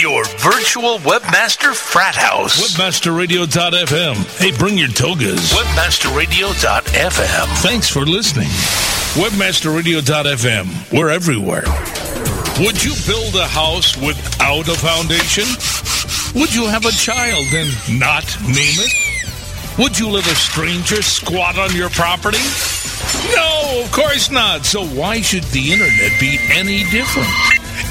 Your virtual webmaster frat house. WebmasterRadio.fm. Hey, bring your togas. WebmasterRadio.fm. Thanks for listening. WebmasterRadio.fm. We're everywhere. Would you build a house without a foundation? Would you have a child and not name it? Would you let a stranger squat on your property? No, of course not. So why should the internet be any different?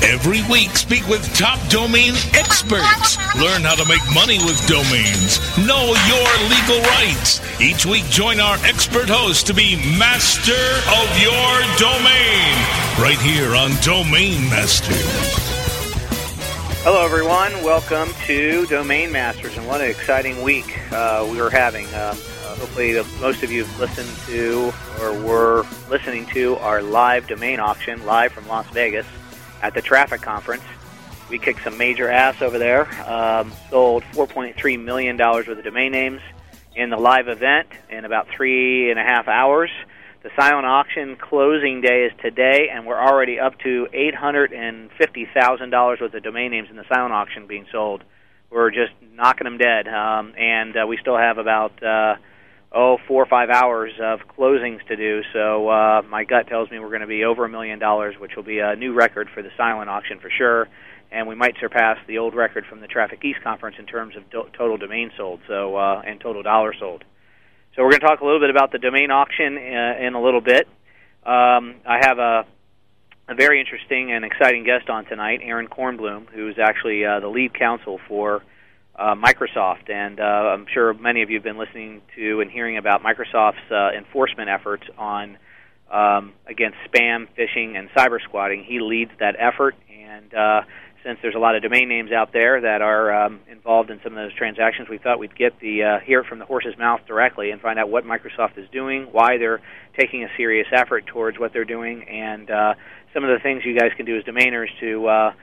Every week, speak with top domain experts. Learn how to make money with domains. Know your legal rights. Each week, join our expert host to be master of your domain. Right here on Domain Master. Hello, everyone. Welcome to Domain Masters, and what an exciting week we were having. Hopefully, most of you have listened to or were listening to our live domain auction, live from Las Vegas at the Traffic Conference. We kicked some major ass over there, sold $4.3 million worth of domain names in the live event in about 3.5 hours. The silent auction closing day is today, and we're already up to $850,000 worth of domain names in the silent auction being sold. We're just knocking them dead, and we still have about 4 or 5 hours of closings to do, so my gut tells me we're going to be over $1 million, which will be a new record for the silent auction for sure, and we might surpass the old record from the Traffic East conference in terms of total domain sold, so and total dollars sold. So we're going to talk a little bit about the domain auction in a little bit. I have a very interesting and exciting guest on tonight, Aaron Kornblum, who is actually the lead counsel for Microsoft, and I'm sure many of you have been listening to and hearing about Microsoft's enforcement efforts on against spam, phishing, and cyber squatting. He leads that effort, and since there's a lot of domain names out there that are involved in some of those transactions, we thought we'd get hear it from the horse's mouth directly and find out what Microsoft is doing, why they're taking a serious effort towards what they're doing, and some of the things you guys can do as domainers to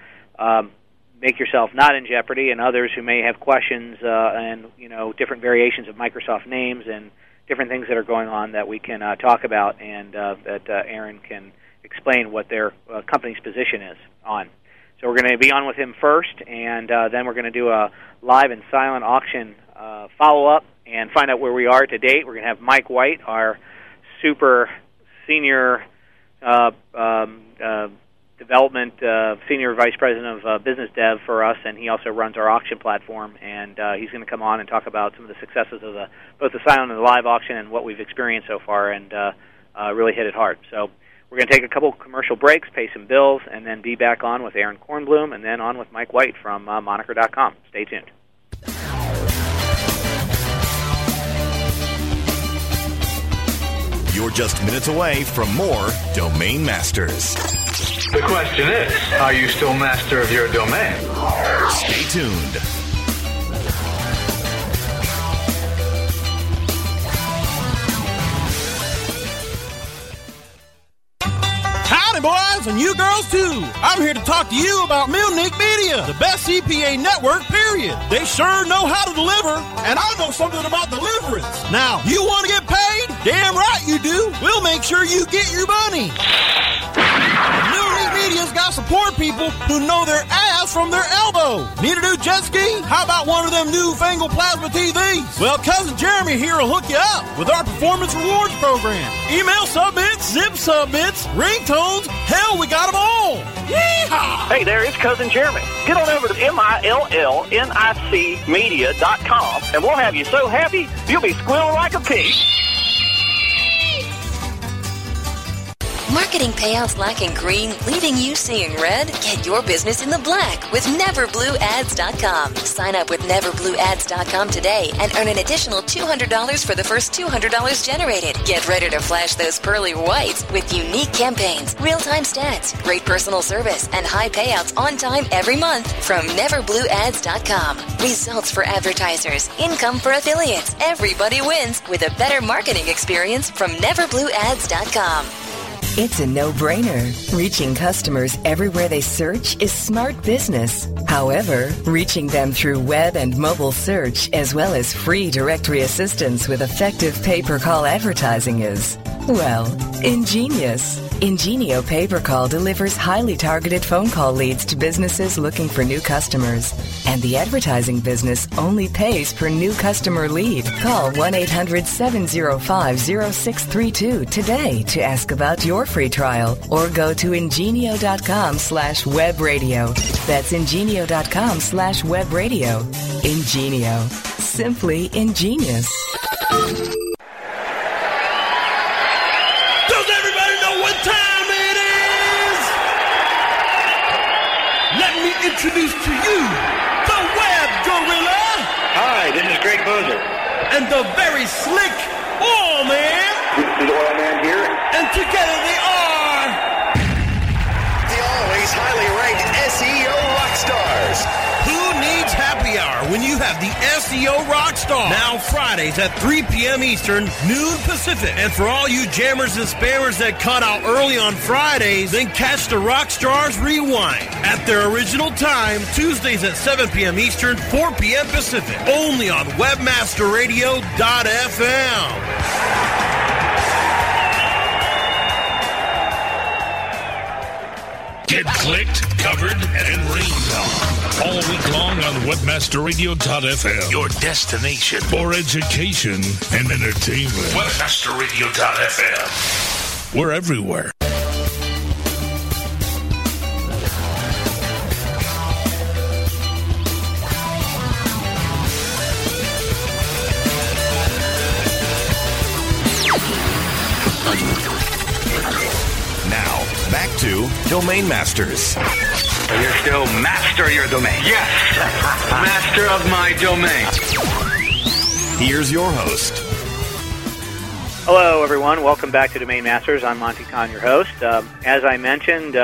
make yourself not in jeopardy, and others who may have questions and different variations of Microsoft names and different things that are going on that we can talk about, and that Aaron can explain what their company's position is on. So we're going to be on with him first, and then we're going to do a live and silent auction follow-up and find out where we are to date. We're going to have Mike White, our super senior development senior vice president of business dev for us, and he also runs our auction platform, and he's going to come on and talk about some of the successes of both the silent and the live auction and what we've experienced so far, and really hit it hard. So we're going to take a couple commercial breaks, pay some bills, and then be back on with Aaron Kornblum, and then on with Mike White from Moniker.com. Stay tuned. You're just minutes away from more Domain Masters. The question is, are you still master of your domain? Stay tuned. Howdy, boys, and you girls, too. I'm here to talk to you about Millnic Media, the best CPA network, period. They sure know how to deliver, and I know something about deliverance. Now, you want to get paid? Damn right you do. We'll make sure you get your money. Millnic Media's got support people who know their ass from their elbow. Need a new jet ski? How about one of them newfangled plasma TVs? Well, Cousin Jeremy here will hook you up with our performance rewards program. Email submits, zip submits, ringtones, hell, we got them all. Yeehaw! Hey there, it's Cousin Jeremy. Get on over to millnicmedia.com and we'll have you so happy you'll be squealing like a pig. Marketing payouts lacking green, leaving you seeing red? Get your business in the black with NeverBlueAds.com. Sign up with NeverBlueAds.com today and earn an additional $200 for the first $200 generated. Get ready to flash those pearly whites with unique campaigns, real-time stats, great personal service, and high payouts on time every month from NeverBlueAds.com. Results for advertisers, income for affiliates. Everybody wins with a better marketing experience from NeverBlueAds.com. It's a no-brainer. Reaching customers everywhere they search is smart business. However, reaching them through web and mobile search as well as free directory assistance with effective pay-per-call advertising is, well, ingenious. Ingenio Pay-Per-Call delivers highly targeted phone call leads to businesses looking for new customers. And the advertising business only pays per new customer lead. Call 1-800-705-0632 today to ask about your free trial or go to Ingenio.com/web radio. That's Ingenio.com/web radio. Ingenio. Simply ingenious. Introduce to you the Web Gorilla. Hi, this is Greg Berger. And the very slick Oil Man. This is Oil Man here. And together they are the always highly ranked SEO Rockstars. Who needs happy hour when you have the SEO Rockstar? Now Fridays at 3 p.m. Eastern, noon Pacific. And for all you jammers and spammers that cut out early on Fridays, then catch the Rockstars Rewind at their original time, Tuesdays at 7 p.m. Eastern, 4 p.m. Pacific, only on WebmasterRadio.fm. Get clicked, covered, and rained on all week long on WebmasterRadio.fm, your destination for education and entertainment. WebmasterRadio.fm. We're everywhere. To Domain Masters. You're still master your domain. Yes, master of my domain. Here's your host. Hello, everyone. Welcome back to Domain Masters. I'm Monty Khan, your host. As I mentioned,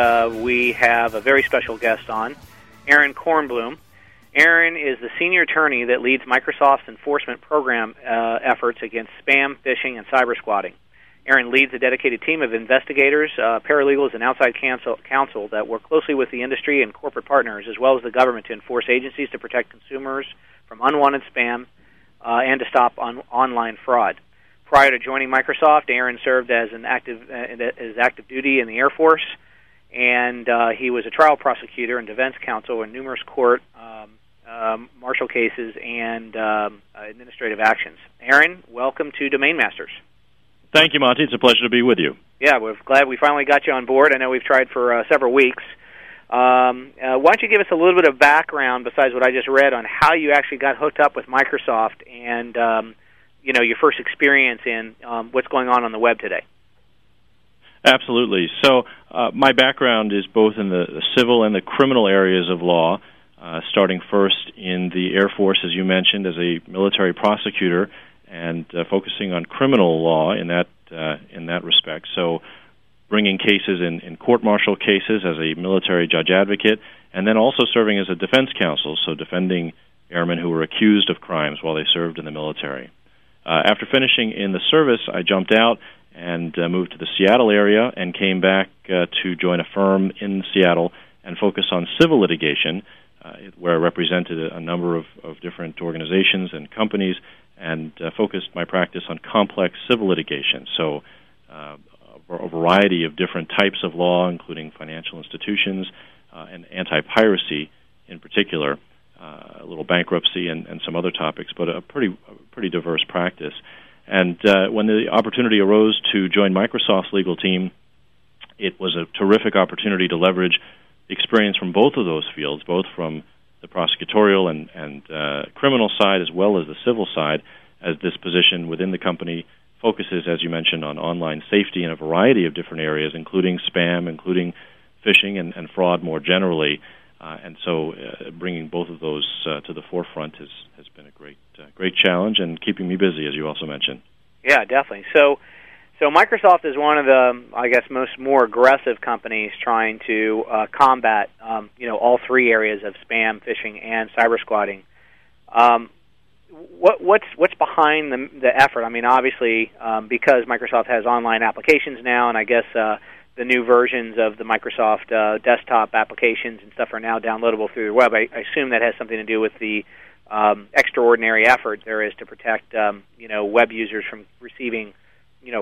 we have a very special guest on, Aaron Kornblum. Aaron is the senior attorney that leads Microsoft's enforcement program efforts against spam, phishing, and cyber squatting. Aaron leads a dedicated team of investigators, paralegals, and outside counsel that work closely with the industry and corporate partners, as well as the government, to enforce agencies to protect consumers from unwanted spam and to stop online fraud. Prior to joining Microsoft, Aaron served as an active duty in the Air Force, and he was a trial prosecutor and defense counsel in numerous court martial cases and administrative actions. Aaron, welcome to Domain Masters. Thank you, Monty. It's a pleasure to be with you. Yeah, we're glad we finally got you on board. I know we've tried for several weeks. Why don't you give us a little bit of background, besides what I just read, on how you actually got hooked up with Microsoft and you know, your first experience in what's going on the web today? Absolutely. So my background is both in the civil and the criminal areas of law, starting first in the Air Force, as you mentioned, as a military prosecutor, and focusing on criminal law in that respect. So bringing cases in court-martial cases as a military judge advocate, and then also serving as a defense counsel, so defending airmen who were accused of crimes while they served in the military. After finishing in the service, I jumped out and moved to the Seattle area and came back to join a firm in Seattle and focus on civil litigation, where I represented a number of different organizations and companies, and focused my practice on complex civil litigation, so a variety of different types of law, including financial institutions and anti-piracy in particular, a little bankruptcy and some other topics, but a pretty diverse practice. And when the opportunity arose to join Microsoft's legal team, it was a terrific opportunity to leverage experience from both of those fields, both from the prosecutorial and criminal side as well as the civil side, as this position within the company focuses, as you mentioned, on online safety in a variety of different areas, including spam, including phishing, and fraud more generally. And so bringing both of those to the forefront has been a great challenge and keeping me busy, as you also mentioned. Yeah, definitely. So Microsoft is one of the, I guess, more aggressive companies trying to combat, all three areas of spam, phishing, and cyber squatting. What's behind the effort? I mean, obviously, because Microsoft has online applications now, and I guess the new versions of the Microsoft desktop applications and stuff are now downloadable through the web. I assume that has something to do with the extraordinary effort there is to protect, web users from receiving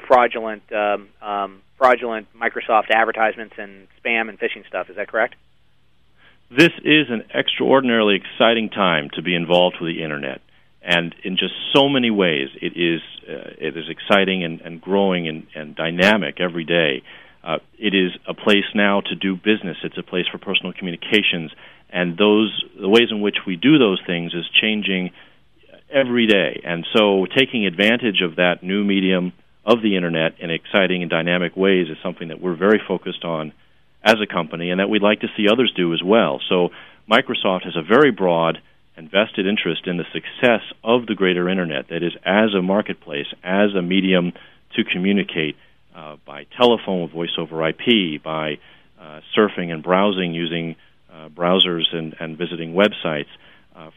fraudulent Microsoft advertisements and spam and phishing stuff. Is that correct? This is an extraordinarily exciting time to be involved with the Internet, and in just so many ways, it is exciting and growing and dynamic every day. It is a place now to do business. It's a place for personal communications, and the ways in which we do those things is changing every day. And so, taking advantage of that new medium of the Internet in exciting and dynamic ways is something that we're very focused on as a company and that we'd like to see others do as well. So Microsoft has a very broad and vested interest in the success of the greater Internet, that is, as a marketplace, as a medium to communicate by telephone with voice over IP, by surfing and browsing using browsers and visiting websites,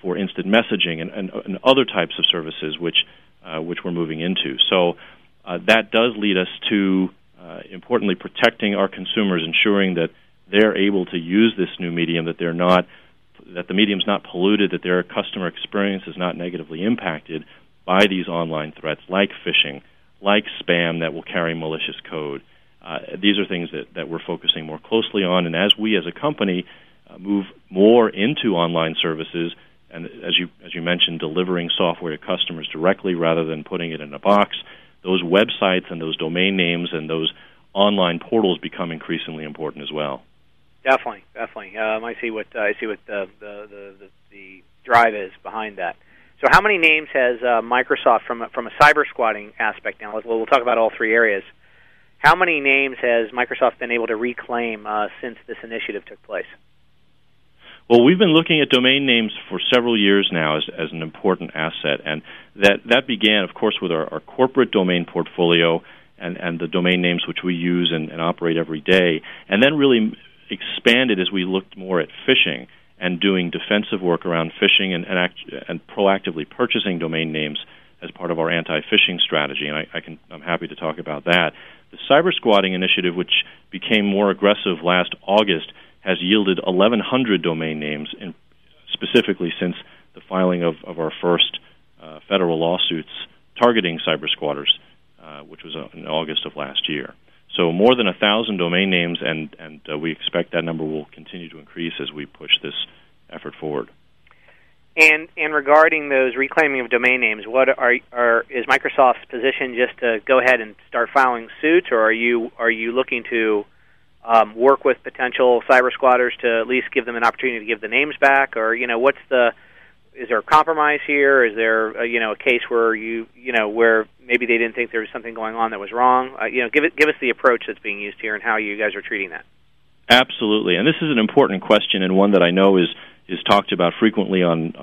for instant messaging and other types of services which we're moving into. So that does lead us to, importantly, protecting our consumers, ensuring that they're able to use this new medium, that the medium's not polluted, that their customer experience is not negatively impacted by these online threats like phishing, like spam that will carry malicious code. These are things that we're focusing more closely on, and as we as a company move more into online services, and as you mentioned, delivering software to customers directly rather than putting it in a box, those websites and those domain names and those online portals become increasingly important as well. Definitely. I see what the drive is behind that. So, how many names has Microsoft from a cyber squatting aspect now? We'll talk about all three areas. How many names has Microsoft been able to reclaim since this initiative took place? Well, we've been looking at domain names for several years now as an important asset, and that began, of course, with our corporate domain portfolio and the domain names which we use and operate every day, and then really expanded as we looked more at phishing and doing defensive work around phishing and proactively purchasing domain names as part of our anti-phishing strategy, and I'm happy to talk about that. The cyber squatting initiative, which became more aggressive last August, has yielded 1,100 domain names, specifically since the filing of our first federal lawsuits targeting cyber squatters, which was in August of last year. So more than 1,000 domain names, and we expect that number will continue to increase as we push this effort forward. And regarding those reclaiming of domain names, is Microsoft's position just to go ahead and start filing suits, or are you looking to work with potential cyber squatters to at least give them an opportunity to give the names back, or is there a compromise here? Is there a case where where maybe they didn't think there was something going on that was wrong? Give us the approach that's being used here and how you guys are treating that. Absolutely, and this is an important question and one that I know is talked about frequently on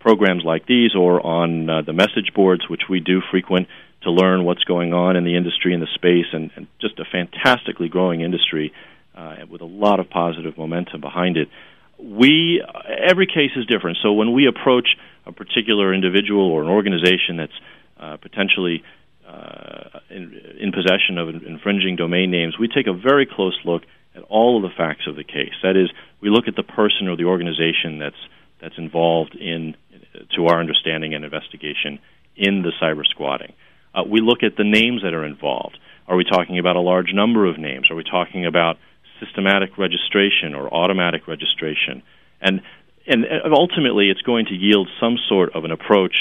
programs like these or on the message boards which we do frequent, to learn what's going on in the industry, in the space, and just a fantastically growing industry with a lot of positive momentum behind it. Every case is different, so when we approach a particular individual or an organization that's potentially in possession of infringing domain names, we take a very close look at all of the facts of the case. That is, we look at the person or the organization that's involved in, to our understanding and investigation, in the cyber squatting. We look at the names that are involved. Are we talking about a large number of names? Are we talking about systematic registration or automatic registration? And ultimately, it's going to yield some sort of an approach,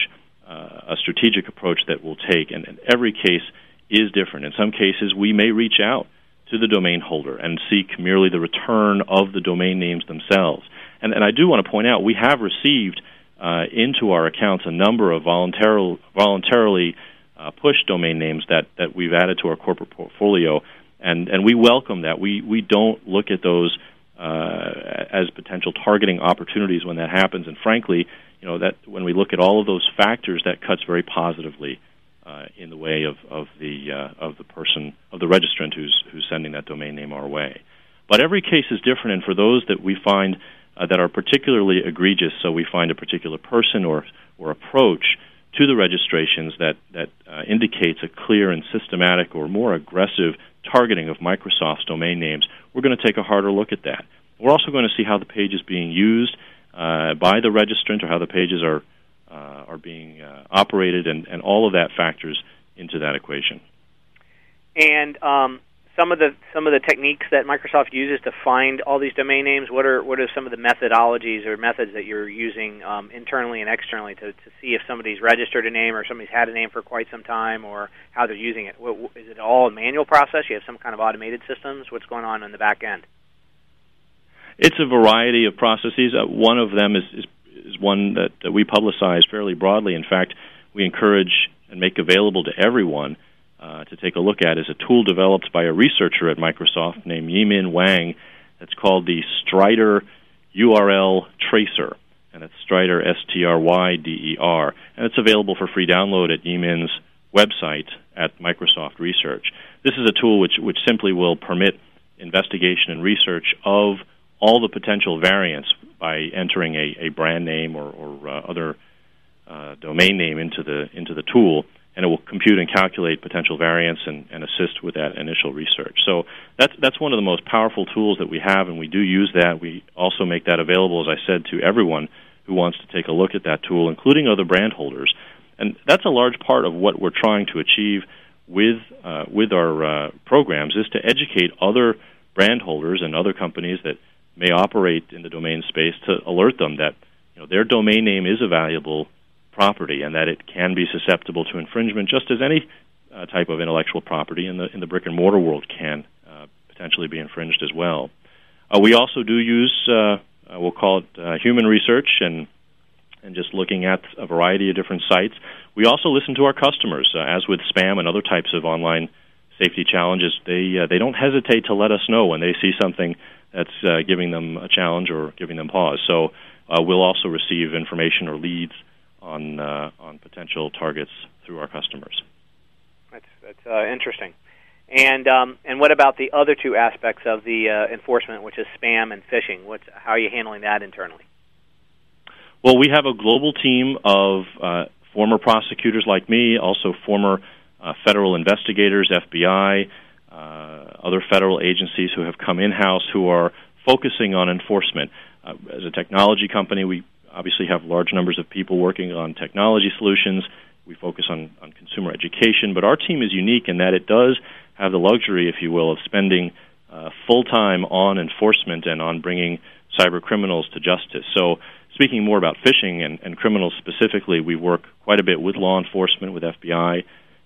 a strategic approach that we'll take. And every case is different. In some cases, we may reach out to the domain holder and seek merely the return of the domain names themselves. And I do want to point out, we have received into our accounts a number of voluntarily push domain names that we've added to our corporate portfolio, and we welcome that. We don't look at those as potential targeting opportunities when that happens. And frankly, that when we look at all of those factors, that cuts very positively in the way of the person, of the registrant who's sending that domain name our way. But every case is different, and for those that we find that are particularly egregious, so we find a particular person or approach to the registrations that indicates a clear and systematic or more aggressive targeting of Microsoft's domain names, we're going to take a harder look at that. We're also going to see how the page is being used by the registrant, or how the pages are being operated, and all of that factors into that equation. And some of the techniques that Microsoft uses to find all these domain names, what are some of the methodologies or methods that you're using internally and externally to see if somebody's registered a name or somebody's had a name for quite some time, or how they're using it? Is it all a manual process? You have some kind of automated systems? What's going on in the back end? It's a variety of processes. One of them is one that we publicize fairly broadly. In fact, we encourage and make available to everyone to take a look at, is a tool developed by a researcher at Microsoft named Yimin Wang that's called the Strider URL Tracer, and it's Strider, S-T-R-Y-D-E-R, and it's available for free download at Yimin's website at Microsoft Research. This is a tool which simply will permit investigation and research of all the potential variants by entering a brand name or other domain name into the tool, and it will compute and calculate potential variants and assist with that initial research. So that's one of the most powerful tools that we have, and we do use that. We also make that available, as I said, to everyone who wants to take a look at that tool, including other brand holders. And that's a large part of what we're trying to achieve with our programs, is to educate other brand holders and other companies that may operate in the domain space, to alert them that their domain name is a valuable property, and that it can be susceptible to infringement, just as any type of intellectual property in the brick and mortar world can potentially be infringed as well. We also do use we'll call it human research and just looking at a variety of different sites. We also listen to our customers, as with spam and other types of online safety challenges. They don't hesitate to let us know when they see something that's giving them a challenge or giving them pause. So we'll also receive information or leads on potential targets through our customers. That's interesting. And what about the other two aspects of the enforcement, which is spam and phishing? How are you handling that internally? Well, we have a global team of former prosecutors like me, also former federal investigators, FBI, other federal agencies who have come in-house, who are focusing on enforcement. As a technology company, we obviously have large numbers of people working on technology solutions. We focus on consumer education, but our team is unique in that it does have the luxury, if you will, of spending full time on enforcement and on bringing cyber criminals to justice. So speaking more about phishing and criminals specifically, we work quite a bit with law enforcement, with FBI,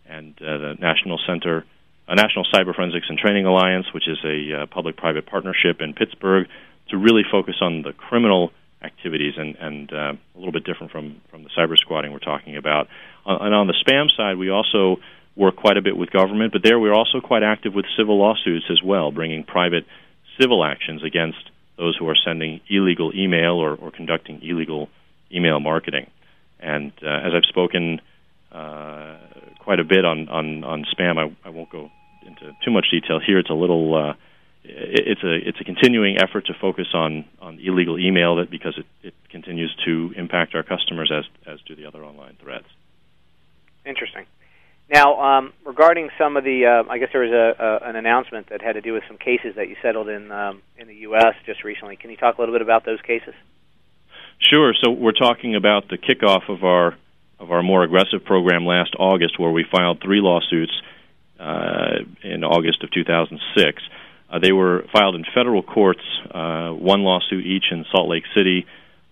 and the National Cyber Forensics and Training Alliance, which is a public-private partnership in Pittsburgh, to really focus on the criminal activities, and a little bit different from the cyber squatting we're talking about. And on the spam side, we also work quite a bit with government, but there we're also quite active with civil lawsuits as well, bringing private civil actions against those who are sending illegal email or conducting illegal email marketing. And as I've spoken quite a bit on spam, I won't go into too much detail here. It's a little... It's a continuing effort to focus on illegal email, that because it continues to impact our customers as do the other online threats. Interesting. Now, regarding some of the, I guess there was an announcement that had to do with some cases that you settled in the U.S. just recently. Can you talk a little bit about those cases? Sure. So we're talking about the kickoff of our more aggressive program last August, where we filed 3 lawsuits in August of 2006. They were filed in federal courts, one lawsuit each in Salt Lake City,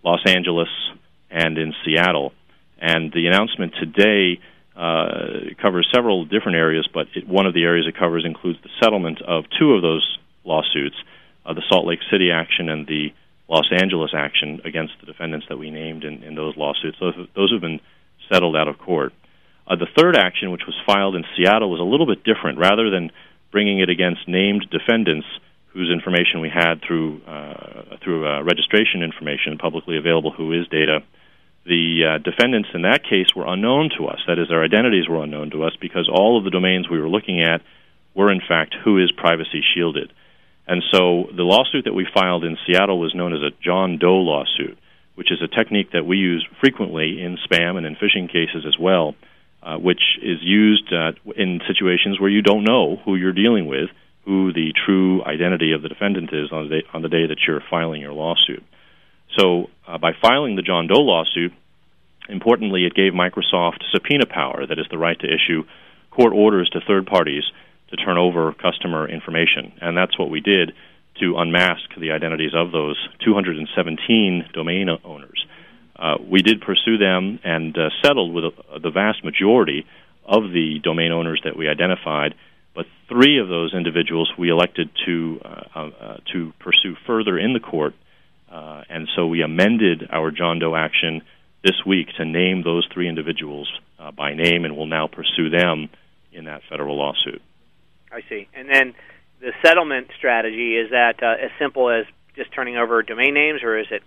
Los Angeles, and in Seattle. And the announcement today covers several different areas, but one of the areas it covers includes the settlement of 2 of those lawsuits, the Salt Lake City action and the Los Angeles action against the defendants that we named in those lawsuits. Those have been settled out of court. The third action, which was filed in Seattle, was a little bit different. Rather than bringing it against named defendants whose information we had through registration information, publicly available WHOIS data, the defendants in that case were unknown to us. That is, their identities were unknown to us because all of the domains we were looking at were, in fact, WHOIS privacy shielded. And so the lawsuit that we filed in Seattle was known as a John Doe lawsuit, which is a technique that we use frequently in spam and in phishing cases as well, which is used in situations where you don't know who you're dealing with, who the true identity of the defendant is on the day that you're filing your lawsuit. So by filing the John Doe lawsuit, importantly, it gave Microsoft subpoena power, that is, the right to issue court orders to third parties to turn over customer information. And that's what we did to unmask the identities of those 217 domain owners. We did pursue them and settled with the vast majority of the domain owners that we identified, but three of those individuals we elected to pursue further in the court, and so we amended our John Doe action this week to name those three individuals by name, and will now pursue them in that federal lawsuit. I see. And then the settlement strategy, is that as simple as just turning over domain names, or is it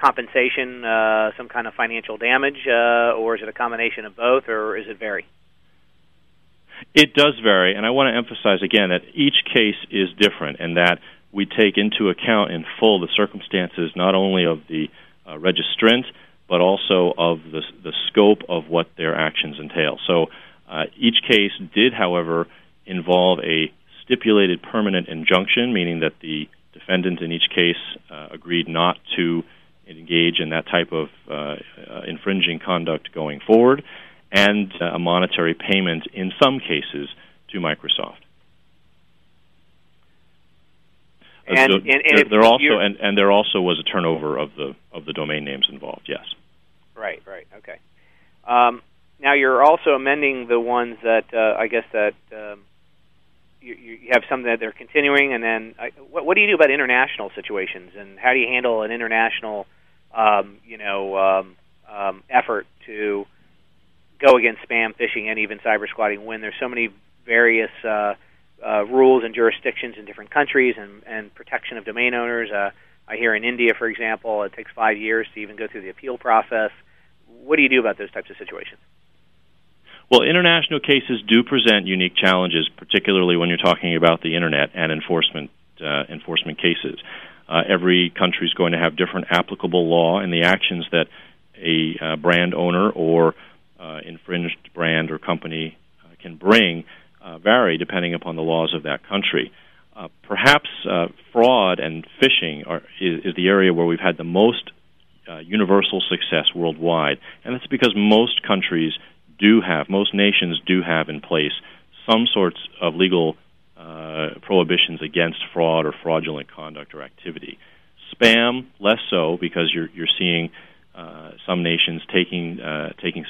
compensation, some kind of financial damage, or is it a combination of both, or is it vary? It does vary, and I want to emphasize again that each case is different, and that we take into account in full the circumstances not only of the registrant but also of the scope of what their actions entail. So each case did, however, involve a stipulated permanent injunction, meaning that the defendant in each case agreed not to engage in that type of infringing conduct going forward, and a monetary payment in some cases to Microsoft. And there also was a turnover of the domain names involved. Yes. Right. Okay. Now you're also amending the ones that I guess that you have some that they're continuing, and then what do you do about international situations, and how do you handle an international, effort to go against spam, phishing, and even cyber squatting when there's so many various rules and jurisdictions in different countries and protection of domain owners? I hear in India, for example, it takes 5 years to even go through the appeal process. What do you do about those types of situations? Well, international cases do present unique challenges, particularly when you're talking about the Internet and enforcement cases. Every country is going to have different applicable law, and the actions that a brand owner or infringed brand or company can bring vary depending upon the laws of that country. Perhaps fraud and phishing is the area where we've had the most universal success worldwide, and that's because most nations do have in place some sorts of legal prohibitions against fraud or fraudulent conduct or activity. Spam, less so, because you're seeing some nations taking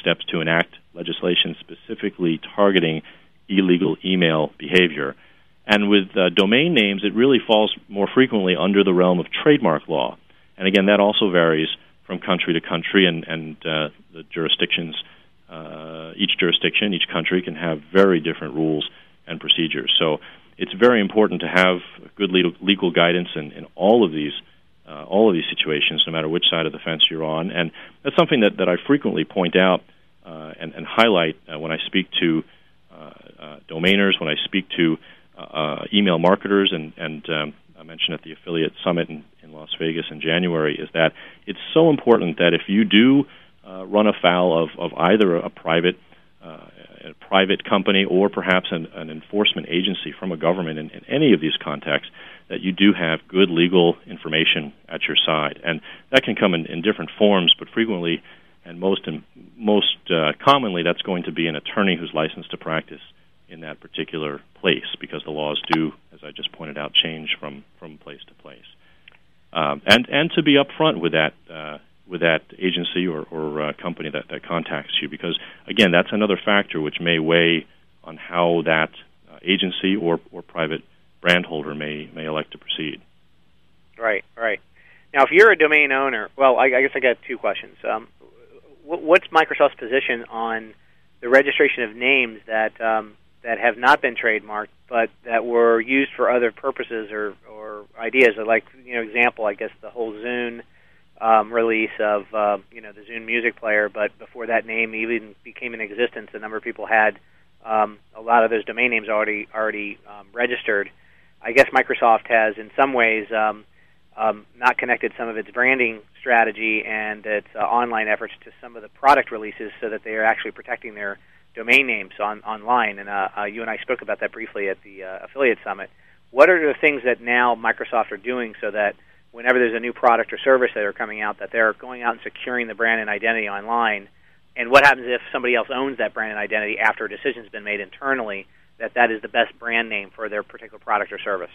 steps to enact legislation specifically targeting illegal email behavior. And with domain names, it really falls more frequently under the realm of trademark law. And again, that also varies from country to country, and the jurisdictions. Each jurisdiction, each country can have very different rules and procedures. So it's very important to have good legal guidance in all of these situations, no matter which side of the fence you're on. And that's something that I frequently point out and highlight when I speak to domainers, when I speak to email marketers, and I mentioned at the Affiliate Summit in Las Vegas in January, is that it's so important that if you do run afoul of either a private company or perhaps an enforcement agency from a government in any of these contexts, that you do have good legal information at your side. And that can come in different forms, but frequently and most commonly that's going to be an attorney who's licensed to practice in that particular place, because the laws do, as I just pointed out, change from place to place. And to be upfront with that agency or company that contacts you, because, again, that's another factor which may weigh on how that agency or private brand holder may elect to proceed. Right. Now, if you're a domain owner, well, I guess I got two questions. what's Microsoft's position on the registration of names that that have not been trademarked but that were used for other purposes or ideas? Like, you know, example, I guess the whole Zune release of the Zune music player, but before that name even became in existence, a number of people had a lot of those domain names already registered. I guess Microsoft has, in some ways, not connected some of its branding strategy and its online efforts to some of the product releases, so that they are actually protecting their domain names online. And you and I spoke about that briefly at the affiliate summit. What are the things that now Microsoft are doing so that whenever there's a new product or service that are coming out, that they're going out and securing the brand and identity online? And what happens if somebody else owns that brand and identity after a decision's been made internally that is the best brand name for their particular product or service?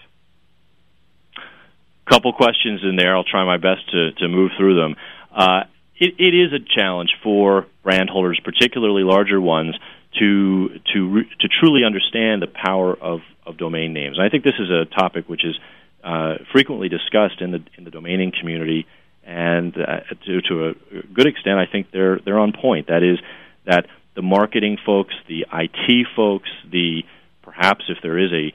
Couple questions in there. I'll try my best to move through them. It is a challenge for brand holders, particularly larger ones, to truly understand the power of domain names. And I think this is a topic which is frequently discussed in the domaining community, and to a good extent, I think they're on point. That is that the marketing folks, the IT folks, perhaps if there is a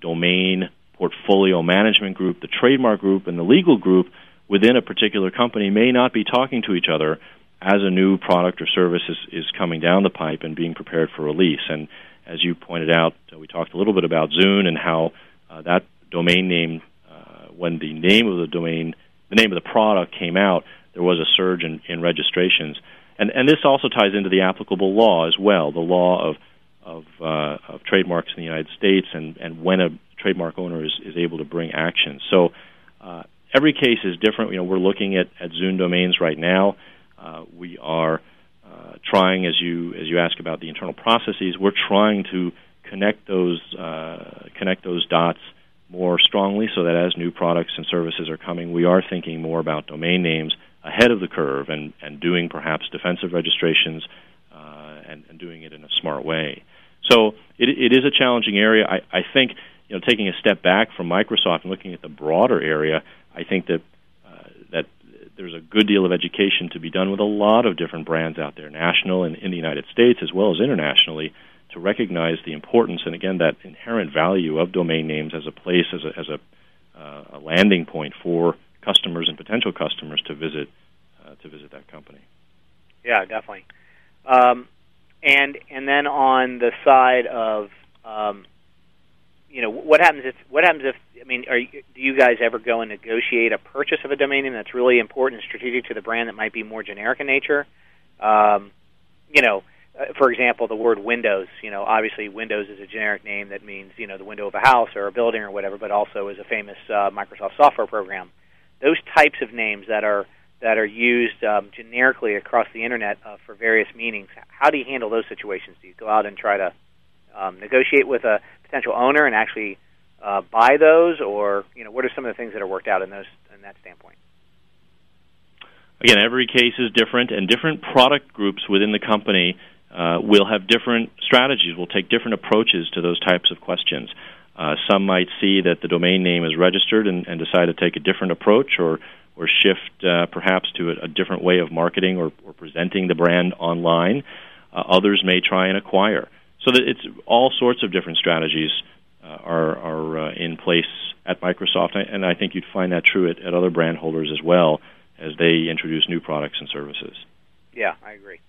domain portfolio management group, the trademark group, and the legal group within a particular company may not be talking to each other as a new product or service is coming down the pipe and being prepared for release. And as you pointed out, we talked a little bit about Zune and how that domain name, when the name of the domain, the name of the product came out, there was a surge in registrations. And this also ties into the applicable law as well, the law of trademarks in the United States and when a trademark owner is able to bring action. So every case is different. You know, we're looking at Zune domains right now. We are trying, as you ask about the internal processes, we're trying to connect those dots more strongly so that as new products and services are coming, we are thinking more about domain names ahead of the curve and doing perhaps defensive registrations and doing it in a smart way. So it is a challenging area. I think, you know, taking a step back from Microsoft and looking at the broader area, I think that there's a good deal of education to be done with a lot of different brands out there, national and in the United States as well as internationally, to recognize the importance and, again, that inherent value of domain names as a place, as a landing point for customers and potential customers to visit that company. Yeah, definitely. And then on the side of what happens if do you guys ever go and negotiate a purchase of a domain name that's really important and strategic to the brand that might be more generic in nature? For example, the word Windows. You know, obviously Windows is a generic name that means the window of a house or a building or whatever, but also is a famous Microsoft software program. Those types of names that are used generically across the Internet for various meanings, how do you handle those situations? Do you go out and try to negotiate with a potential owner and actually buy those, or what are some of the things that are worked out in that standpoint? Again, every case is different, and different product groups within the company will have different strategies, will take different approaches to those types of questions. Some might see that the domain name is registered and decide to take a different approach or shift perhaps to a different way of marketing or presenting the brand online. Others may try and acquire. So that it's all sorts of different strategies are in place at Microsoft, and I think you'd find that true at other brand holders as well as they introduce new products and services. Yeah, I agree.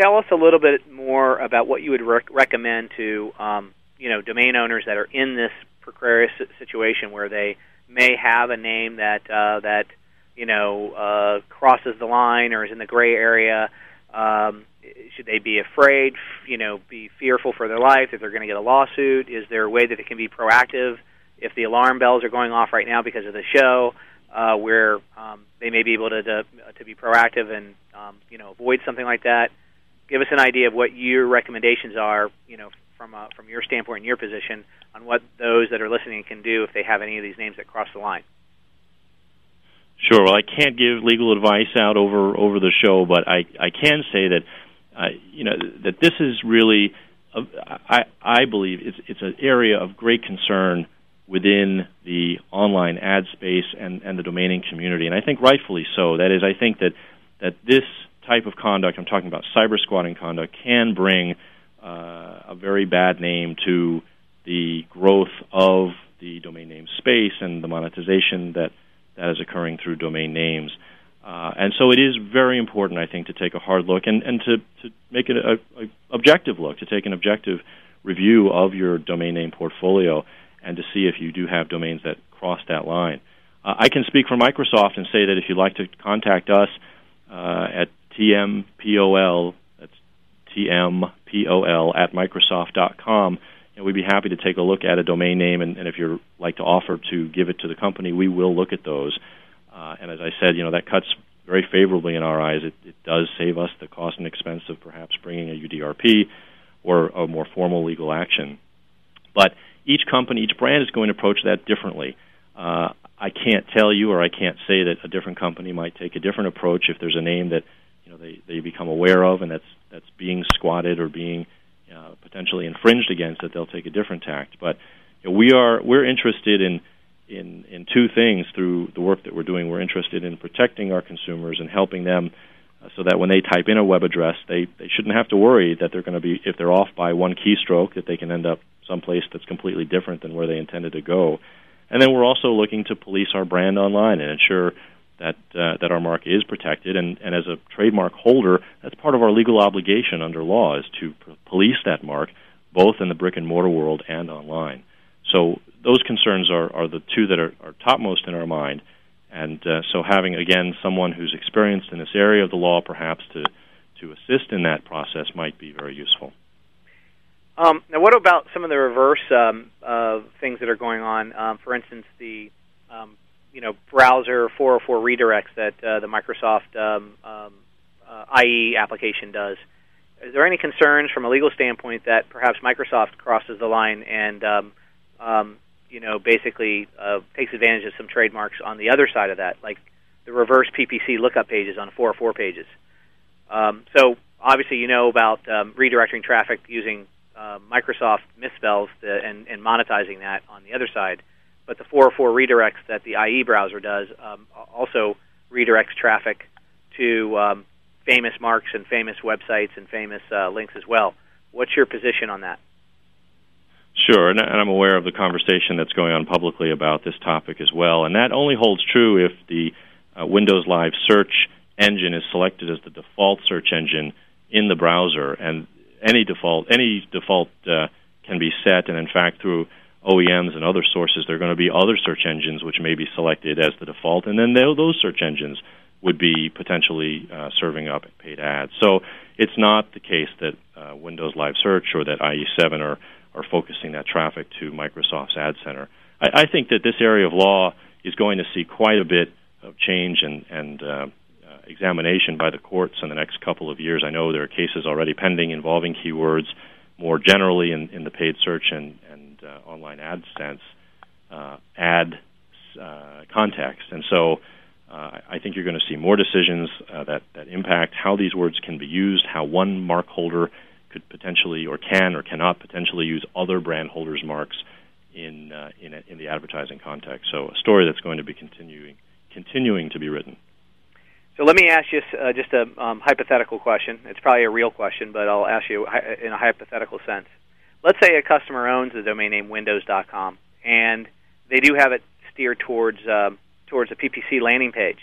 Tell us a little bit more about what you would recommend to domain owners that are in this precarious situation where they may have a name that crosses the line or is in the gray area. Should they be afraid? Be fearful for their life if they're going to get a lawsuit? Is there a way that they can be proactive if the alarm bells are going off right now because of the show, where they may be able to be proactive and avoid something like that? Give us an idea of what your recommendations are, from your standpoint and your position, on what those that are listening can do if they have any of these names that cross the line. Sure. Well, I can't give legal advice out over the show, but I can say that that this is really, I believe, it's an area of great concern within the online ad space and the domaining community, and I think rightfully so. That is, I think that that this type of conduct, I'm talking about cyber squatting conduct, can bring a very bad name to the growth of the domain name space and the monetization that is occurring through domain names. And so it is very important, I think, to take a hard look and to make it an objective look, to take an objective review of your domain name portfolio and to see if you do have domains that cross that line. I can speak for Microsoft and say that if you'd like to contact us at tmpol, that's tmpol at Microsoft.com, and we'd be happy to take a look at a domain name, and if you'd like to offer to give it to the company, we will look at those. And as I said, you know, that cuts very favorably in our eyes. It does save us the cost and expense of perhaps bringing a UDRP or a more formal legal action. But each company, each brand is going to approach that differently. I can't tell you or I can't say that a different company might take a different approach if there's a name that, you know, they become aware of and that's being squatted or being potentially infringed against, that they'll take a different tact. But you know, we're interested in two things through the work that we're doing. We're interested in protecting our consumers and helping them so that when they type in a web address, they shouldn't have to worry that they're going to be, if they're off by one keystroke, that they can end up someplace that's completely different than where they intended to go. And then we're also looking to police our brand online and ensure that our mark is protected. And as a trademark holder, that's part of our legal obligation under law, is to police that mark, both in the brick-and-mortar world and online. So those concerns are the two that are topmost in our mind. And so having, again, someone who's experienced in this area of the law perhaps to assist in that process might be very useful. Now, what about some of the reverse things that are going on? For instance, the browser 404 redirects that the Microsoft IE application does. Is there any concerns from a legal standpoint that perhaps Microsoft crosses the line and basically takes advantage of some trademarks on the other side of that, like the reverse PPC lookup pages on 404 pages? So obviously, you know about redirecting traffic using Microsoft misspells and monetizing that on the other side. But the 404 redirects that the IE browser does also redirects traffic to famous marks and famous websites and famous links as well. What's your position on that? Sure, and I'm aware of the conversation that's going on publicly about this topic as well. And that only holds true if the Windows Live search engine is selected as the default search engine in the browser. And any default can be set, and in fact, through OEMs and other sources, there are going to be other search engines which may be selected as the default, and then those search engines would be potentially serving up paid ads. So it's not the case that Windows Live Search or that IE7 are focusing that traffic to Microsoft's Ad Center. I think that this area of law is going to see quite a bit of change and examination by the courts in the next couple of years. I know there are cases already pending involving keywords more generally in the paid search and online AdSense ad context. And so I think you're going to see more decisions that impact how these words can be used, how one mark holder could potentially or can or cannot potentially use other brand holders' marks in the advertising context. So a story that's going to be continuing to be written. So let me ask you just a hypothetical question. It's probably a real question, but I'll ask you in a hypothetical sense. Let's say a customer owns the domain name windows.com, and they do have it steered towards a PPC landing page.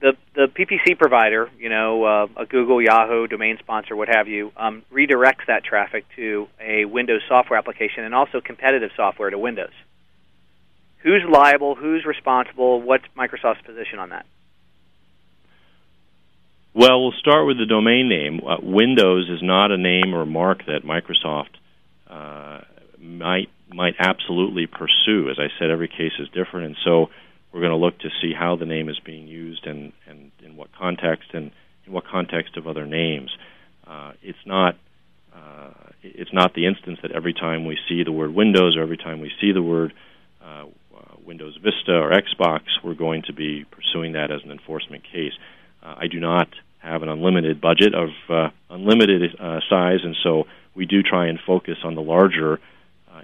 The PPC provider, a Google, Yahoo, domain sponsor, what have you, redirects that traffic to a Windows software application and also competitive software to Windows. Who's liable? Who's responsible? What's Microsoft's position on that? Well, we'll start with the domain name. Windows is not a name or mark that Microsoft might absolutely pursue. As I said, every case is different, and so we're going to look to see how the name is being used and in what context and in what context of other names. It's not the instance that every time we see the word Windows or every time we see the word Windows Vista or Xbox, we're going to be pursuing that as an enforcement case. I do not have an unlimited budget of unlimited size, and so we do try and focus on the larger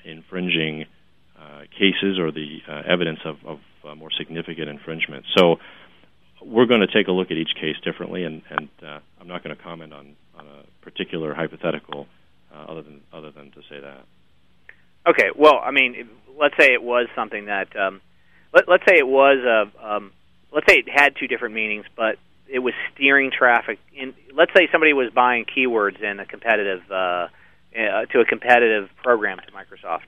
infringing cases or the evidence of more significant infringement. So we're going to take a look at each case differently, and I'm not going to comment on a particular hypothetical other than to say that. Okay. Well, I mean, let's say it was something that let's say it had two different meanings, but it was steering traffic in. Let's say somebody was buying keywords in a competitive to a competitive program to Microsoft,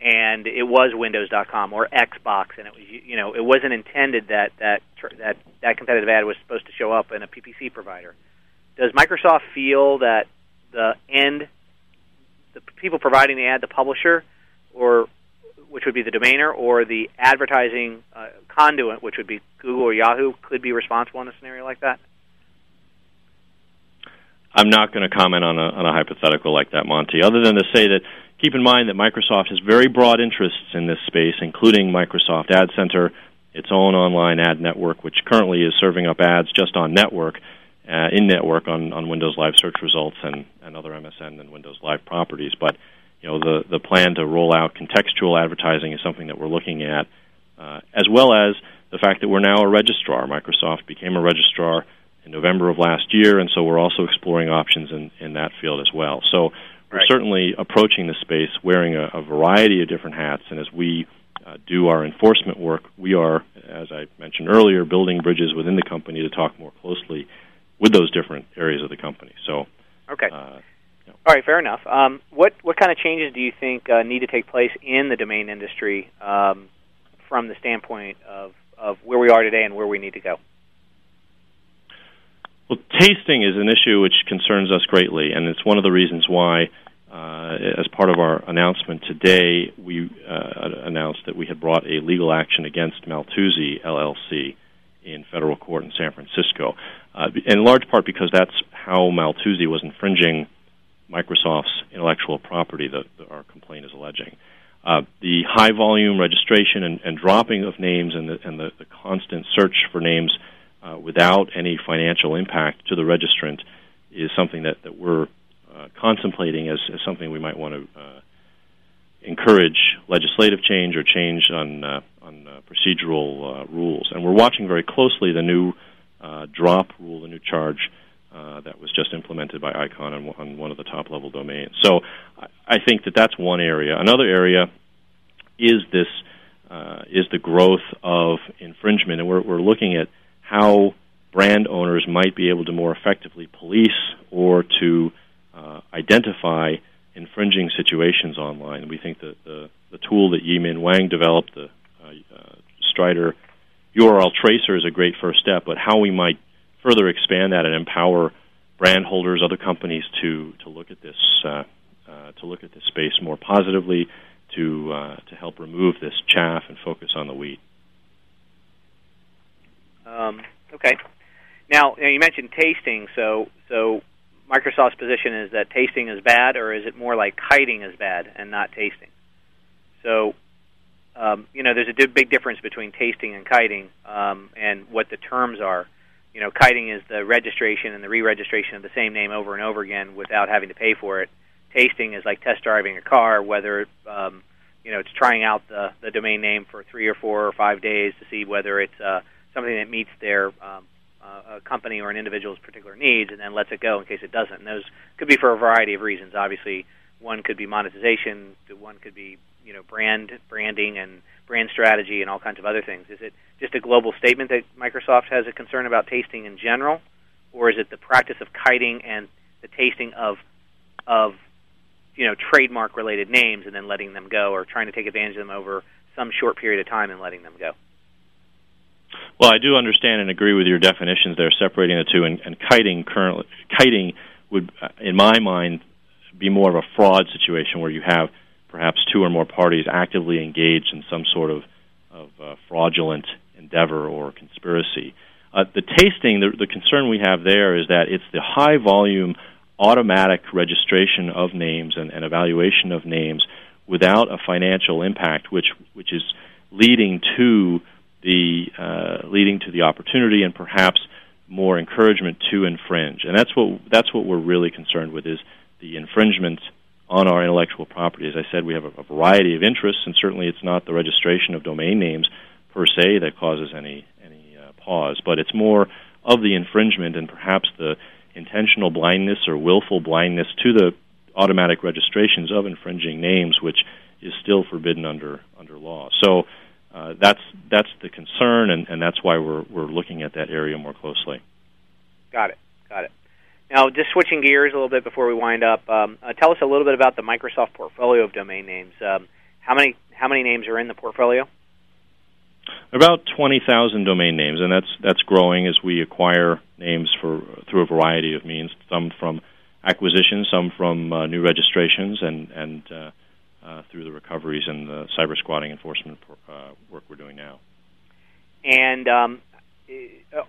and it was Windows.com or Xbox, and it was it wasn't intended that competitive ad was supposed to show up in a PPC provider. Does Microsoft feel that the people providing the ad, the publisher, or which would be the domainer, or the advertising conduit, which would be Google or Yahoo, could be responsible in a scenario like that? I'm not going to comment on a hypothetical like that, Monty, other than to say that keep in mind that Microsoft has very broad interests in this space, including Microsoft Ad Center, its own online ad network, which currently is serving up ads just on network, in-network on Windows Live search results and other MSN and Windows Live properties. But the plan to roll out contextual advertising is something that we're looking at, as well as the fact that we're now a registrar. Microsoft became a registrar in November of last year, and so we're also exploring options in that field as well. So we're certainly approaching the space wearing a variety of different hats, and as we do our enforcement work, we are, as I mentioned earlier, building bridges within the company to talk more closely with those different areas of the company. So, okay. All right, fair enough. What kind of changes do you think need to take place in the domain industry from the standpoint of where we are today and where we need to go? Well, tasting is an issue which concerns us greatly, and it's one of the reasons why, as part of our announcement today, we announced that we had brought a legal action against Maltuzzi LLC in federal court in San Francisco, in large part because that's how Maltuzzi was infringing Microsoft's intellectual property that our complaint is alleging. The high volume registration and dropping of names and the constant search for names without any financial impact to the registrant is something that we're contemplating as something we might want to encourage legislative change or change on procedural rules. And we're watching very closely the new drop rule, the new charge that was just implemented by ICANN on one of the top-level domains. So I think that's one area. Another area is is the growth of infringement, and we're looking at how brand owners might be able to more effectively police or to identify infringing situations online. We think that the tool that Yimin Wang developed, the Strider URL Tracer, is a great first step, but how we might further expand that and empower brand holders, other companies, to look at this space more positively, to help remove this chaff and focus on the wheat. Okay. Now you mentioned tasting, so Microsoft's position is that tasting is bad, or is it more like hiding is bad and not tasting? So there's a big difference between tasting and kiting, and what the terms are. Kiting is the registration and the re-registration of the same name over and over again without having to pay for it. Tasting is like test driving a car, whether it's trying out the domain name for 3 or 4 or 5 days to see whether it's something that meets their a company or an individual's particular needs, and then lets it go in case it doesn't. And those could be for a variety of reasons. Obviously, one could be monetization, one could be branding and brand strategy and all kinds of other things. Is it just a global statement that Microsoft has a concern about tasting in general, or is it the practice of kiting and the tasting of trademark-related names and then letting them go, or trying to take advantage of them over some short period of time and letting them go? Well, I do understand and agree with your definitions there, separating the two, and kiting would, in my mind, be more of a fraud situation where you have perhaps 2 or more parties actively engaged in some sort of fraudulent endeavor or conspiracy. The tasting, the concern we have there is that it's the high-volume automatic registration of names and evaluation of names without a financial impact, which is leading to the opportunity and perhaps more encouragement to infringe, and that's what we're really concerned with is the infringement on our intellectual property. As I said, we have a variety of interests, and certainly it's not the registration of domain names per se that causes any cause, but it's more of the infringement and perhaps the intentional blindness or willful blindness to the automatic registrations of infringing names, which is still forbidden under law. So that's the concern, and that's why we're looking at that area more closely. Got it. Now, just switching gears a little bit before we wind up, tell us a little bit about the Microsoft portfolio of domain names. How many names are in the portfolio? About 20,000 domain names, and that's growing as we acquire names through a variety of means. Some from acquisition, some from new registrations, and through the recoveries and the cyber squatting enforcement work we're doing now. And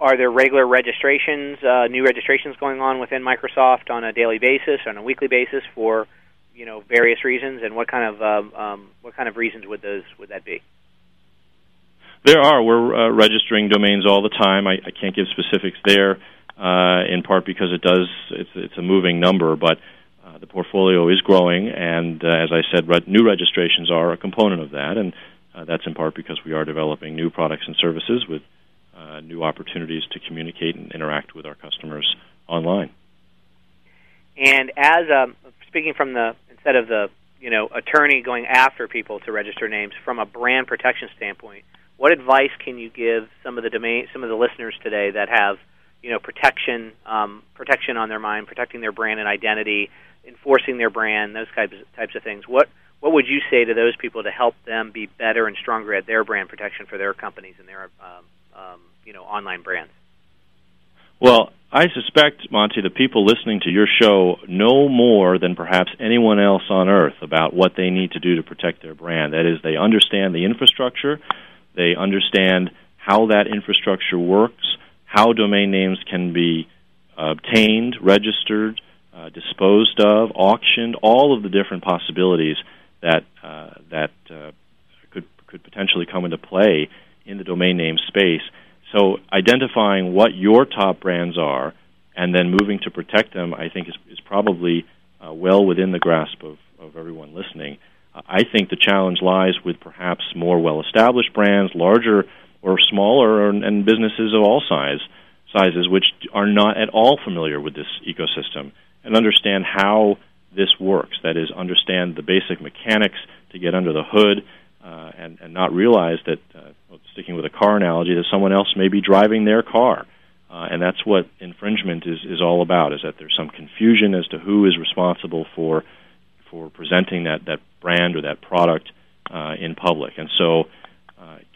are there regular registrations, new registrations going on within Microsoft on a daily basis, on a weekly basis for, various reasons? And what kind of reasons would that be? There are. We're registering domains all the time. I can't give specifics there, in part because it's a moving number, but the portfolio is growing, and as I said, new registrations are a component of that, and that's in part because we are developing new products and services with new opportunities to communicate and interact with our customers online. And as speaking from instead of the attorney going after people to register names, from a brand protection standpoint, what advice can you give some of the listeners today that have protection on their mind, protecting their brand and identity, enforcing their brand, those types of things? What would you say to those people to help them be better and stronger at their brand protection for their companies and their online brands? Well, I suspect, Monty, the people listening to your show know more than perhaps anyone else on earth about what they need to do to protect their brand. That is, they understand the infrastructure, they understand how that infrastructure works, how domain names can be obtained, registered, disposed of, auctioned, all of the different possibilities that could potentially come into play in the domain name space. So identifying what your top brands are and then moving to protect them, I think, is probably well within the grasp of everyone listening. I think the challenge lies with perhaps more well-established brands, larger or smaller, and businesses of all sizes, which are not at all familiar with this ecosystem, and understand how this works. That is, understand the basic mechanics to get under the hood, and not realize that, sticking with a car analogy, that someone else may be driving their car. And that's what infringement is all about, is that there's some confusion as to who is responsible for presenting that brand or that product in public. And so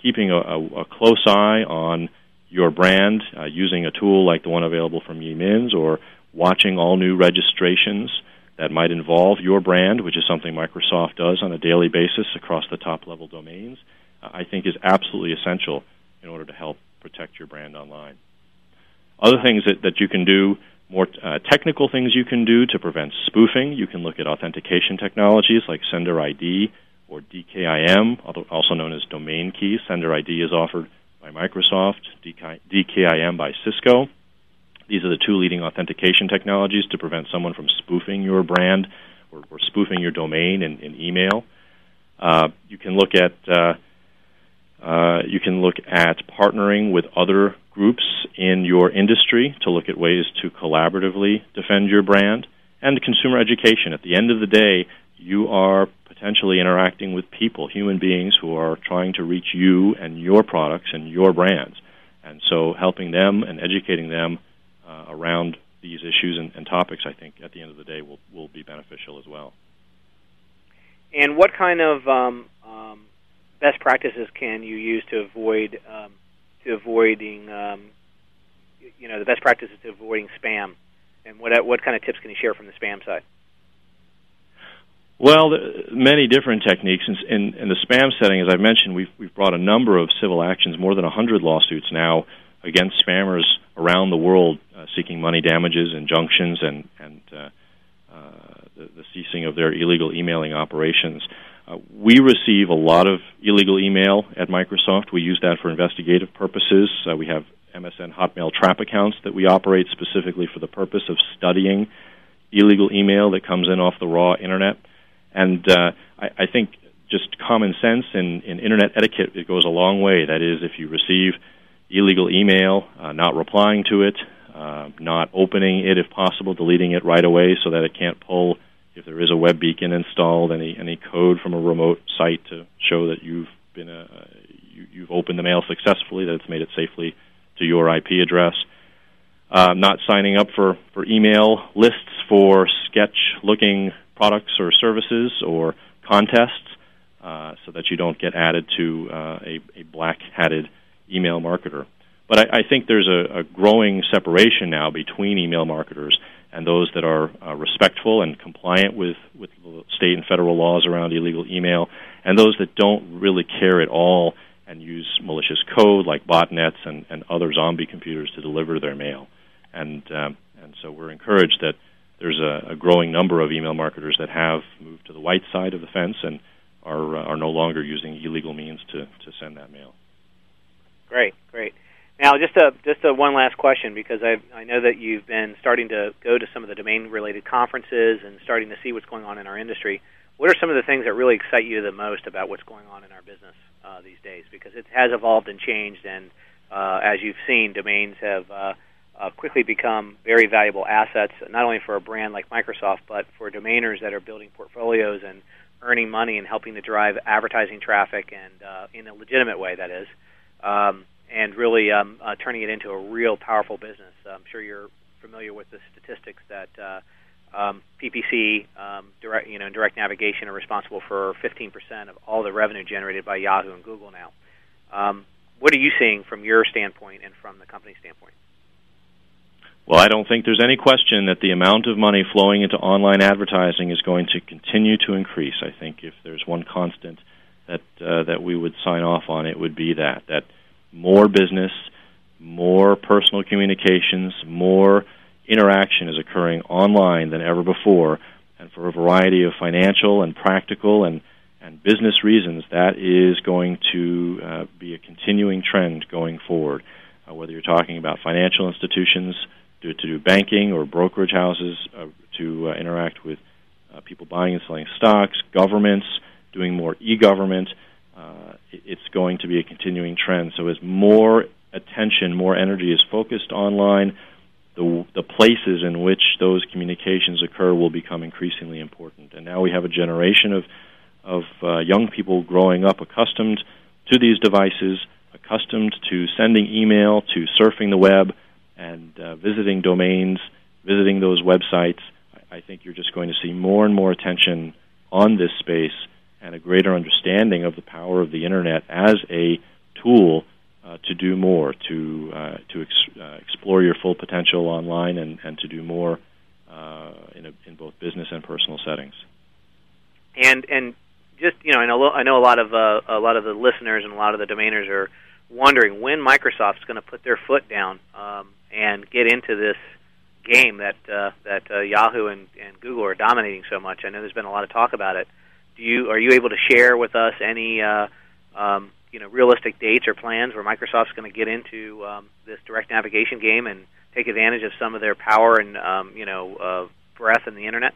keeping a close eye on your brand, using a tool like the one available from Yimin's, or watching all new registrations that might involve your brand, which is something Microsoft does on a daily basis across the top-level domains, I think is absolutely essential in order to help protect your brand online. Other things that you can do, more technical things you can do to prevent spoofing, you can look at authentication technologies like Sender ID or DKIM, also known as Domain Key. Sender ID is offered by Microsoft, DKIM by Cisco. These are the two leading authentication technologies to prevent someone from spoofing your brand or spoofing your domain in email. You can look at partnering with other groups in your industry to look at ways to collaboratively defend your brand, and consumer education. At the end of the day, you are potentially interacting with people, human beings who are trying to reach you and your products and your brands. And so helping them and educating them around these issues and topics, I think, at the end of the day, will be beneficial as well. And what kind of best practices can you use to avoid the best practices to avoiding spam? And what kind of tips can you share from the spam side? Well, many different techniques. In the spam setting, as I've mentioned, we've brought a number of civil actions, more than 100 lawsuits now, against spammers around the world seeking money damages, injunctions, and the ceasing of their illegal emailing operations. We receive a lot of illegal email at Microsoft. We use that for investigative purposes. We have MSN Hotmail trap accounts that we operate specifically for the purpose of studying illegal email that comes in off the raw Internet. And I think just common sense in Internet etiquette, it goes a long way. That is, if you receive illegal email, not replying to it, not opening it if possible, deleting it right away so that it can't pull, if there is a web beacon installed, any code from a remote site to show that you've opened the mail successfully, that it's made it safely to your IP address. Not signing up for email lists for sketch-looking products or services or contests so that you don't get added to a black-hatted email marketer. But I think there's a growing separation now between email marketers and those that are respectful and compliant with state and federal laws around illegal email, and those that don't really care at all and use malicious code like botnets and other zombie computers to deliver their mail. And so we're encouraged that there's a growing number of email marketers that have moved to the white side of the fence and are no longer using illegal means to send that mail. Great. Now, just one last question, because I know that you've been starting to go to some of the domain-related conferences and starting to see what's going on in our industry. What are some of the things that really excite you the most about what's going on in our business these days? Because it has evolved and changed, and as you've seen, domains have quickly become very valuable assets, not only for a brand like Microsoft, but for domainers that are building portfolios and earning money and helping to drive advertising traffic, and in a legitimate way, that is. And really turning it into a real powerful business. I'm sure you're familiar with the statistics that PPC, direct navigation, are responsible for 15% of all the revenue generated by Yahoo and Google now. What are you seeing from your standpoint and from the company standpoint? Well, I don't think there's any question that the amount of money flowing into online advertising is going to continue to increase. I think if there's one constant that we would sign off on, it would be that more business, more personal communications, more interaction is occurring online than ever before, and for a variety of financial and practical and business reasons, that is going to be a continuing trend going forward, whether you're talking about financial institutions to do banking or brokerage houses to interact with people buying and selling stocks, governments doing more e-government. It's going to be a continuing trend. So as more attention, more energy is focused online, the places in which those communications occur will become increasingly important. And now we have a generation of young people growing up accustomed to these devices, accustomed to sending email, to surfing the web, and visiting domains, visiting those websites. I think you're just going to see more and more attention on this space, and a greater understanding of the power of the Internet as a tool to do more, to explore your full potential online and to do more in both business and personal settings. And just, I know a lot of the listeners and a lot of the domainers are wondering when Microsoft's going to put their foot down and get into this game that Yahoo and Google are dominating so much. I know there's been a lot of talk about it. Are you able to share with us any realistic dates or plans where Microsoft's going to get into this direct navigation game and take advantage of some of their power and breadth in the Internet?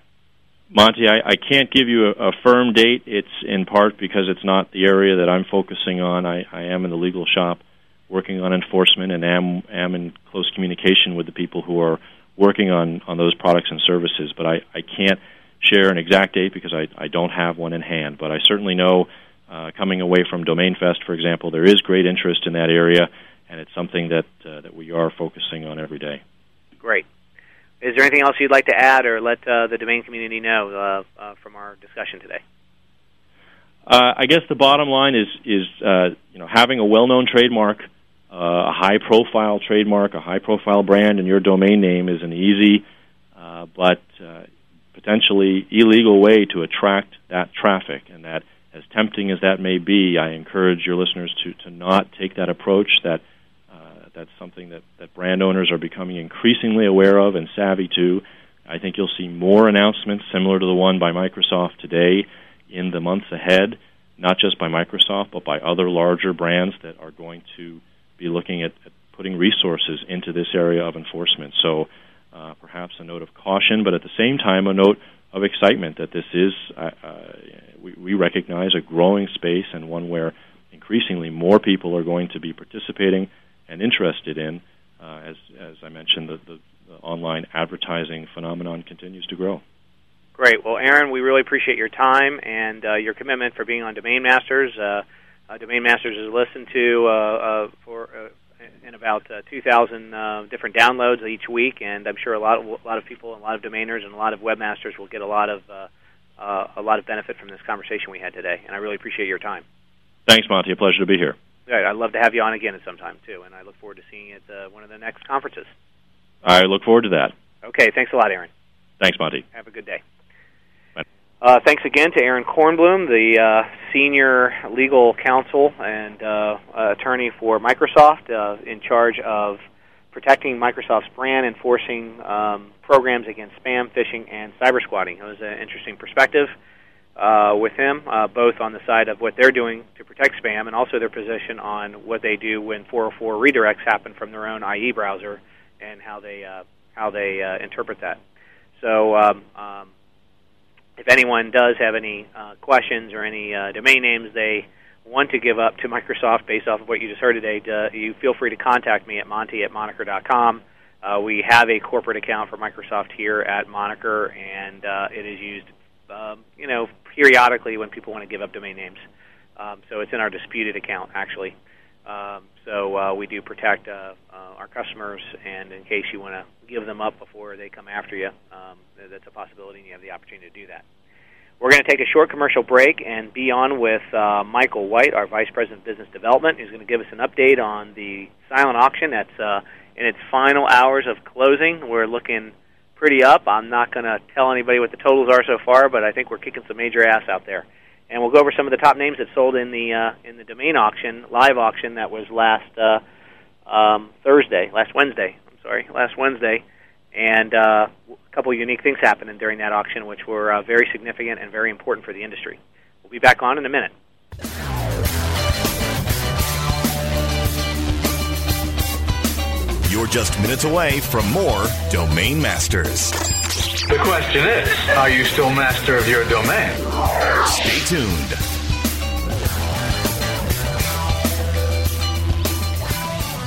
Monty, I can't give you a firm date. It's in part because it's not the area that I'm focusing on. I am in the legal shop working on enforcement and am in close communication with the people who are working on those products and services, but I can't share an exact date because I don't have one in hand. But I certainly know coming away from Domain Fest, for example, there is great interest in that area, and it's something that we are focusing on every day. Great. Is there anything else you'd like to add or let the domain community know from our discussion today? I guess the bottom line is having a well-known trademark, a high-profile trademark, a high-profile brand, and your domain name is an easy but potentially illegal way to attract that traffic. And that, as tempting as that may be, I encourage your listeners to not take that approach. That's something that brand owners are becoming increasingly aware of and savvy to. I think you'll see more announcements similar to the one by Microsoft today in the months ahead, not just by Microsoft, but by other larger brands that are going to be looking at putting resources into this area of enforcement. So perhaps a note of caution, but at the same time a note of excitement that this is, we recognize, a growing space and one where increasingly more people are going to be participating and interested in. As I mentioned, the online advertising phenomenon continues to grow. Great. Well, Aaron, we really appreciate your time and your commitment for being on Domain Masters. Domain Masters is listened to in about 2,000 different downloads each week, and I'm sure a lot of people, a lot of domainers, and a lot of webmasters will get a lot of benefit from this conversation we had today. And I really appreciate your time. Thanks, Monty. A pleasure to be here. All right. I'd love to have you on again at some time too, and I look forward to seeing you at one of the next conferences. I look forward to that. Okay. Thanks a lot, Aaron. Thanks, Monty. Have a good day. Thanks again to Aaron Kornblum, the senior legal counsel and attorney for Microsoft, in charge of protecting Microsoft's brand, enforcing programs against spam, phishing, and cyber squatting. It was an interesting perspective with him, both on the side of what they're doing to protect spam and also their position on what they do when 404 redirects happen from their own IE browser and how they interpret that. So if anyone does have any questions or any domain names they want to give up to Microsoft based off of what you just heard today, you feel free to contact me at monty@moniker.com. We have a corporate account for Microsoft here at Moniker, and it is used periodically when people want to give up domain names. So it's in our disputed account, actually. So we do protect our customers, and in case you want to give them up before they come after you, that's a possibility, and you have the opportunity to do that. We're going to take a short commercial break and be on with Michael White, our Vice President of Business Development, who's going to give us an update on the silent auction that's in its final hours of closing. We're looking pretty up. I'm not going to tell anybody what the totals are so far, but I think we're kicking some major ass out there. And we'll go over some of the top names that sold in the domain auction, live auction that was last Wednesday. And a couple of unique things happening during that auction, which were very significant and very important for the industry. We'll be back on in a minute. You're just minutes away from more Domain Masters. The question is, are you still master of your domain? Stay tuned.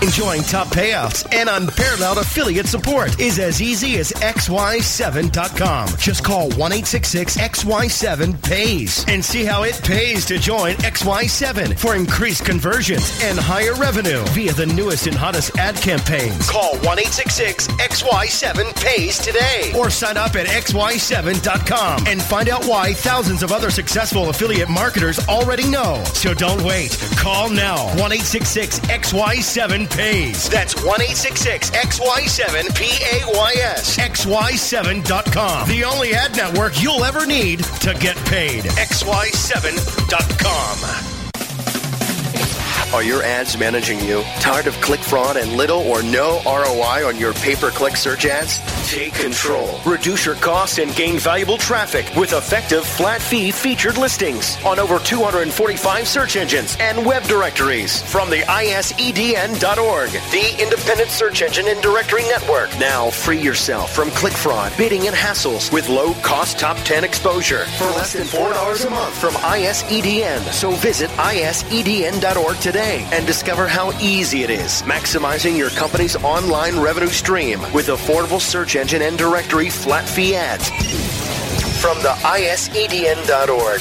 Enjoying top payouts and unparalleled affiliate support is as easy as XY7.com. Just call 1-866-XY7-PAYS and see how it pays to join XY7 for increased conversions and higher revenue via the newest and hottest ad campaigns. Call 1-866-XY7-PAYS today or sign up at XY7.com and find out why thousands of other successful affiliate marketers already know. So don't wait. Call now. 1-866-XY7-PAYS. Pays. That's 1-866-XY7-PAYS. XY7.com. The only ad network you'll ever need to get paid. XY7.com. Are your ads managing you? Tired of click fraud and little or no ROI on your pay-per-click search ads? Take control. Reduce your costs and gain valuable traffic with effective flat-fee featured listings on over 245 search engines and web directories from the isedn.org, the independent search engine and directory network. Now free yourself from click fraud, bidding, and hassles with low-cost top 10 exposure for less than $4 a month from ISEDN. So visit isedn.org today and discover how easy it is maximizing your company's online revenue stream with affordable search engine and directory flat fee ads from the isedn.org.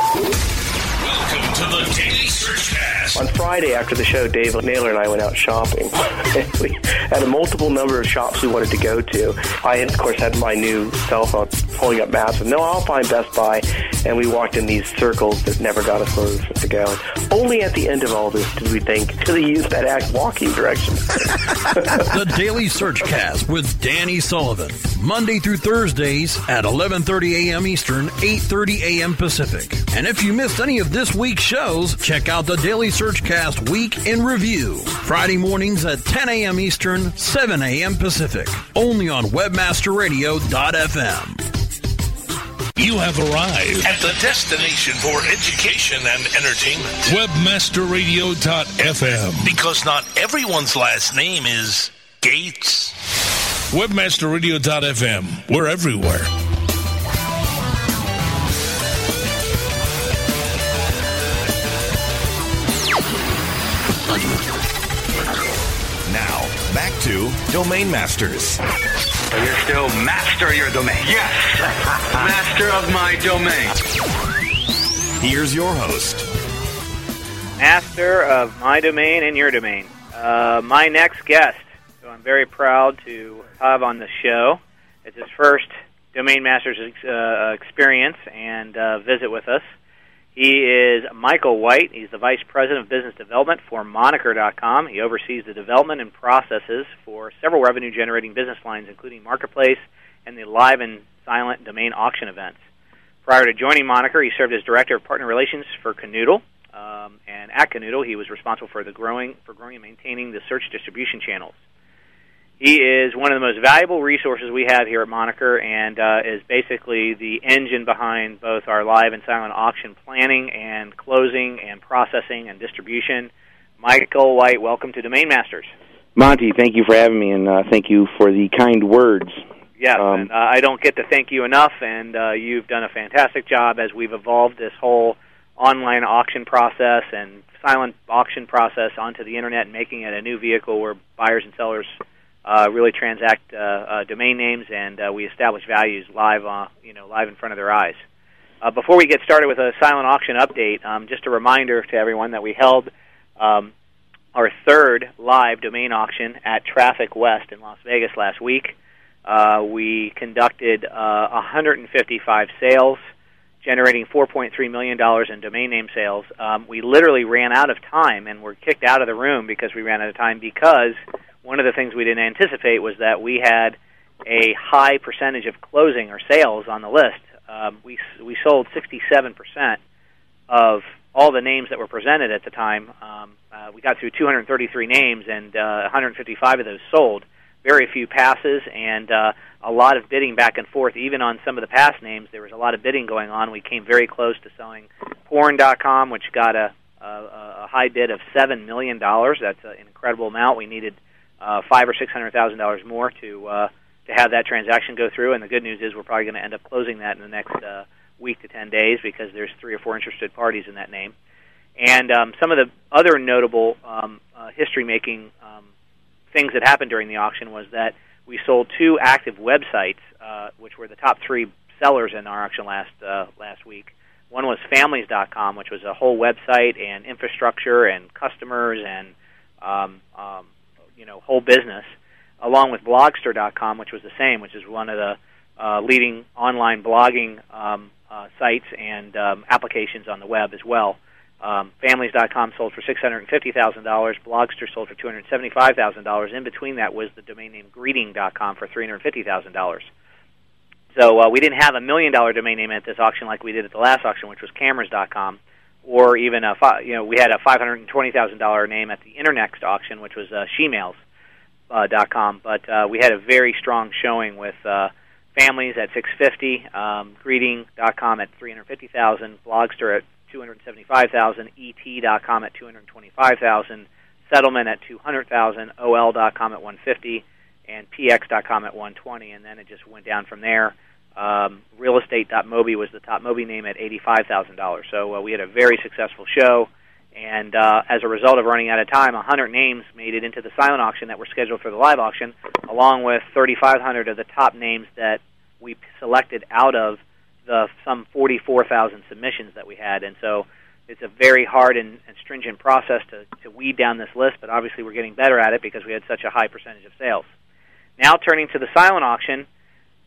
Welcome to the Daily Search Cast. On Friday after the show, Dave Naylor and I went out shopping. We had a multiple number of shops we wanted to go to. I, of course, had my new cell phone pulling up maps, and no, I'll find Best Buy. And we walked in these circles that never got us where we were to go. And only at the end of all this did we think, could they use that act walking direction? The Daily Search Cast with Danny Sullivan, Monday through Thursdays at 11:30 a.m. Eastern, 8:30 a.m. Pacific. And if you missed any of this week's shows, check out the Daily Search Cast Week in Review, Friday mornings at 10 a.m. Eastern, 7 a.m. Pacific, only on WebmasterRadio.fm. You have arrived at the destination for education and entertainment. WebmasterRadio.fm. Because not everyone's last name is Gates. WebmasterRadio.fm. We're everywhere. Now, back to Domain Masters. You're still master your domain. Yes, master of my domain. Here's your host. Master of my domain and your domain. My next guest, who I'm very proud to have on the show, it's his first Domain Masters experience and visit with us. He is Michael White. He's the Vice President of Business Development for Moniker.com. He oversees the development and processes for several revenue-generating business lines, including Marketplace and the live and silent domain auction events. Prior to joining Moniker, he served as Director of Partner Relations for Canoodle. And at Canoodle, he was responsible for growing and maintaining the search distribution channels. He is one of the most valuable resources we have here at Moniker, and is basically the engine behind both our live and silent auction planning and closing and processing and distribution. Michael White, welcome to Domain Masters. Monty, thank you for having me, and thank you for the kind words. Yeah, and I don't get to thank you enough, and you've done a fantastic job as we've evolved this whole online auction process and silent auction process onto the Internet and making it a new vehicle where buyers and sellers really transact domain names, and we establish values live in front of their eyes. Before we get started with a silent auction update, just a reminder to everyone that we held our third live domain auction at Traffic West in Las Vegas last week. We conducted 155 sales, generating $4.3 million in domain name sales. We literally ran out of time and were kicked out of the room because we ran out of time, because one of the things we didn't anticipate was that we had a high percentage of closing or sales on the list. We sold 67% of all the names that were presented at the time. We got through 233 names, and 155 of those sold. Very few passes, and a lot of bidding back and forth. Even on some of the pass names, there was a lot of bidding going on. We came very close to selling porn.com, which got a high bid of $7 million. That's an incredible amount. We needed $500,000 or $600,000 more to have that transaction go through, and the good news is we're probably going to end up closing that in the next week to 10 days, because there's 3 or 4 interested parties in that name. And some of the other notable history-making things that happened during the auction was that we sold 2 active websites, which were the top 3 sellers in our auction last week. One was families.com, which was a whole website and infrastructure and customers and whole business, along with blogster.com, which was the same, which is one of the leading online blogging sites and applications on the web as well. Families.com sold for $650,000. Blogster sold for $275,000. In between that was the domain name greeting.com for $350,000. So we didn't have $1 million domain name at this auction like we did at the last auction, which was cameras.com. Or even we had a $520,000 name at the Internext auction, which was shemales.com. But we had a very strong showing with families at $650,000, greeting.com at $350,000, Blogster at $275,000, et.com at $225,000, settlement at $200,000, ol.com at $150,000, and px.com at $120,000. And then it just went down from there. Realestate.mobi was the top Mobi name at $85,000. So we had a very successful show, and as a result of running out of time, 100 names made it into the silent auction that were scheduled for the live auction, along with 3,500 of the top names that we selected out of the some 44,000 submissions that we had. And so It's a very hard and stringent process to weed down this list, but obviously we're getting better at it because we had such a high percentage of sales. Now turning to the silent auction,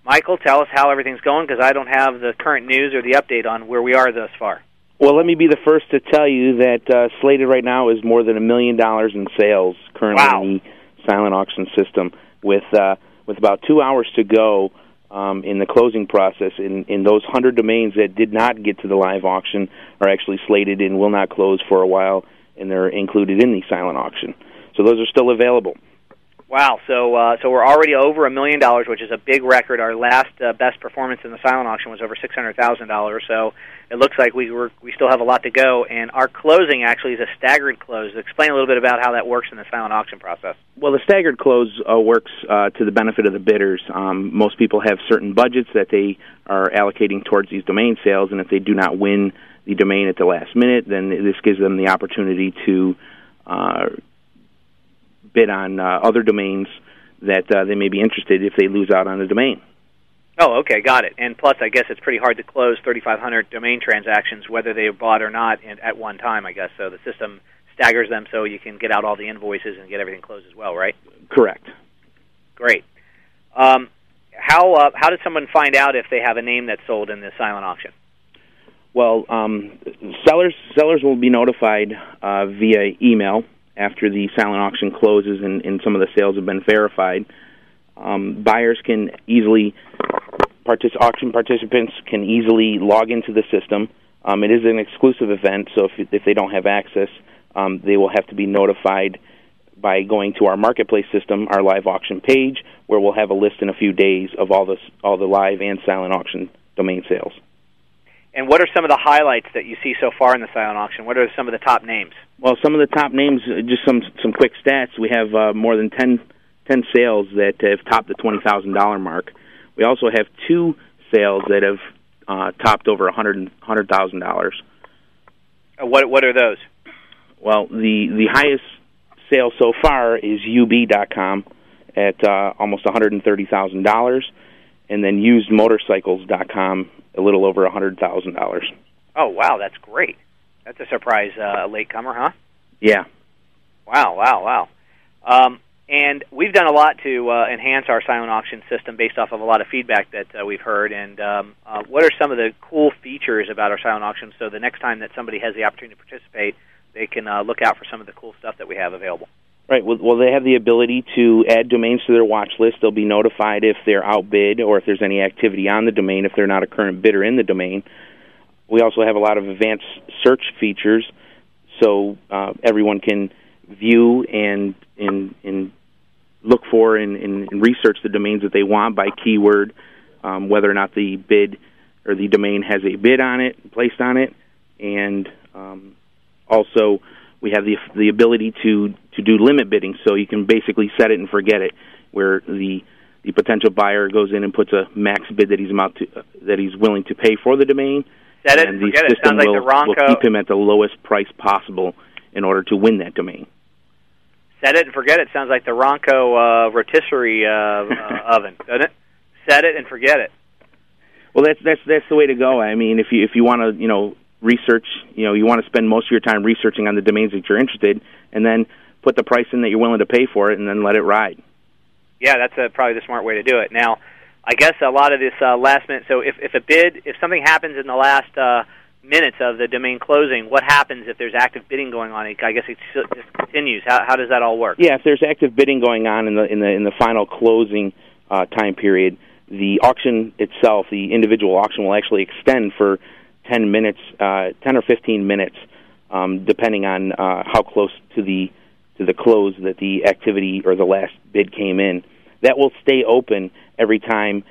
Michael, tell us how everything's going, because I don't have the current news or the update on where we are thus far. Well, let me be the first to tell you that slated right now is more than $1 million in sales currently in the silent auction system, with about 2 hours to go in the closing process. In those 100 domains that did not get to the live auction are actually slated and will not close for a while, and they're included in the silent auction. So those are still available. Wow, so we're already over $1 million, which is a big record. Our last best performance in the silent auction was over $600,000, so it looks like we still have a lot to go, and our closing actually is a staggered close. Explain a little bit about how that works in the silent auction process. Well, the staggered close works to the benefit of the bidders. Most people have certain budgets that they are allocating towards these domain sales, and if they do not win the domain at the last minute, then this gives them the opportunity to bid on other domains that they may be interested if they lose out on a domain. Oh, okay, got it. And plus, I guess it's pretty hard to close 3,500 domain transactions, whether they bought or not, at one time, I guess. So the system staggers them so you can get out all the invoices and get everything closed as well, right? Correct. Great. How does someone find out if they have a name that's sold in the silent auction? Well, sellers will be notified via email after the silent auction closes and some of the sales have been verified. Buyers can easily, auction participants can easily log into the system. It is an exclusive event, so if they don't have access, they will have to be notified by going to our marketplace system, our live auction page, where we'll have a list in a few days of all the live and silent auction domain sales. And what are some of the highlights that you see so far in the silent auction? What are some of the top names? Well, some of the top names, just some quick stats. We have more than 10 sales that have topped the $20,000 mark. We also have 2 sales that have topped over $100,000. What are those? Well, the highest sale so far is UB.com at almost $130,000, and then usedmotorcycles.com a little over $100,000. Oh, wow, that's great. That's a surprise latecomer, huh? Yeah. Wow. And we've done a lot to enhance our silent auction system based off of a lot of feedback that we've heard. And what are some of the cool features about our silent auction so the next time that somebody has the opportunity to participate, they can look out for some of the cool stuff that we have available? Right. Well, they have the ability to add domains to their watch list. They'll be notified if they're outbid or if there's any activity on the domain, if they're not a current bidder in the domain. We also have a lot of advanced search features, so everyone can view and look for and research the domains that they want by keyword, whether or not the bid or the domain has a bid on it, placed on it, and also we have the ability to do limit bidding, so you can basically set it and forget it, where the potential buyer goes in and puts a max bid that he's willing to pay for the domain. Set it and forget it. Sounds like the Ronco. Will keep him at the lowest price possible in order to win that domain. Set it and forget it. Sounds like the Ronco rotisserie oven, doesn't it? Set it and forget it. Well, that's the way to go. I mean, if you want to, research, you want to spend most of your time researching on the domains that you're interested in, and then put the price in that you're willing to pay for it, and then let it ride. Yeah, that's probably the smart way to do it. Now, I guess a lot of this last minute, so if something happens in the last minutes of the domain closing, what happens if there's active bidding going on? I guess it just continues. How does that all work? Yeah, if there's active bidding going on in the final closing time period, the auction itself, the individual auction, will actually extend for 10 or 15 minutes, depending on how close to the close that the activity or the last bid came in. That will stay open every time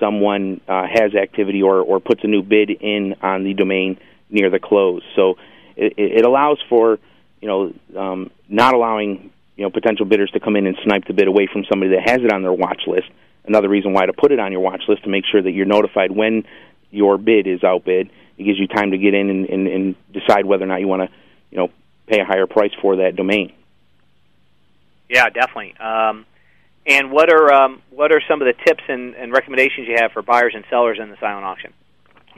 someone has activity or puts a new bid in on the domain near the close. So it allows for, not allowing, potential bidders to come in and snipe the bid away from somebody that has it on their watch list. Another reason why to put it on your watch list, to make sure that you're notified when your bid is outbid. It gives you time to get in and decide whether or not you want to, pay a higher price for that domain. Yeah, definitely. And what are some of the tips and recommendations you have for buyers and sellers in the silent auction?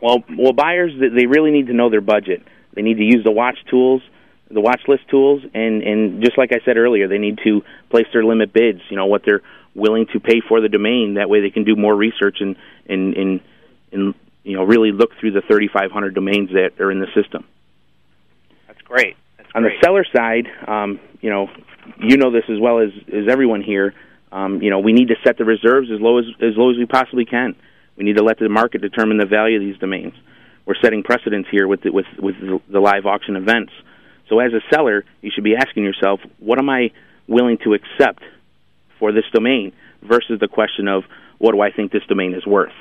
Well, buyers, they really need to know their budget. They need to use the watch tools, the watch list tools, and just like I said earlier, they need to place their limit bids, you know, what they're willing to pay for the domain. That way they can do more research and you know, really look through the 3,500 domains that are in the system. That's great. On the seller side, you know this as well as everyone here. You know, we need to set the reserves as low as we possibly can. We need to let the market determine the value of these domains. We're setting precedents here with the live auction events. So as a seller, you should be asking yourself, what am I willing to accept for this domain versus the question of, what do I think this domain is worth?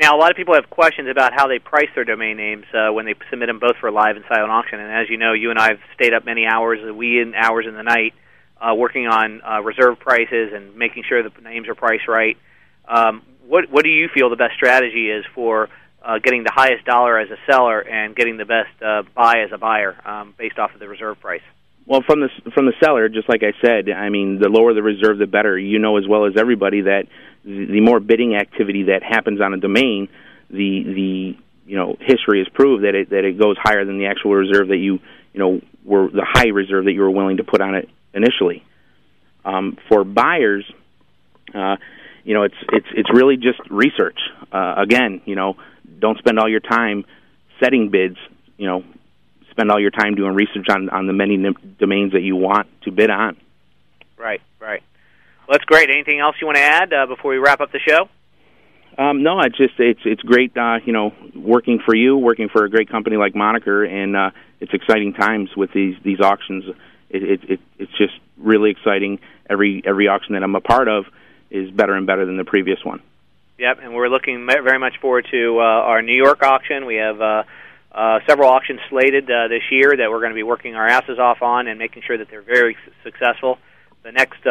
Now, a lot of people have questions about how they price their domain names when they submit them both for live and silent auction. And as you know, you and I have stayed up many hours, hours in the night, working on reserve prices and making sure the names are priced right. What do you feel the best strategy is for getting the highest dollar as a seller and getting the best buy as a buyer based off of the reserve price? Well, from the seller, just like I said, I mean, the lower the reserve, the better. You know as well as everybody that the more bidding activity that happens on a domain, the you know, history has proved that it goes higher than the actual reserve that you know were the high reserve that you were willing to put on it initially. For buyers, you know, it's really just research. Again, you know, don't spend all your time setting bids. You know, spend all your time doing research on the many domains that you want to bid on. Right. Well, that's great. Anything else you want to add before we wrap up the show? No, it's great, you know, working for a great company like Moniker, and it's exciting times with these auctions. It's just really exciting. Every auction that I'm a part of is better and better than the previous one. Yep, and we're looking very much forward to our New York auction. We have several auctions slated this year that we're going to be working our asses off on and making sure that they're very successful. The next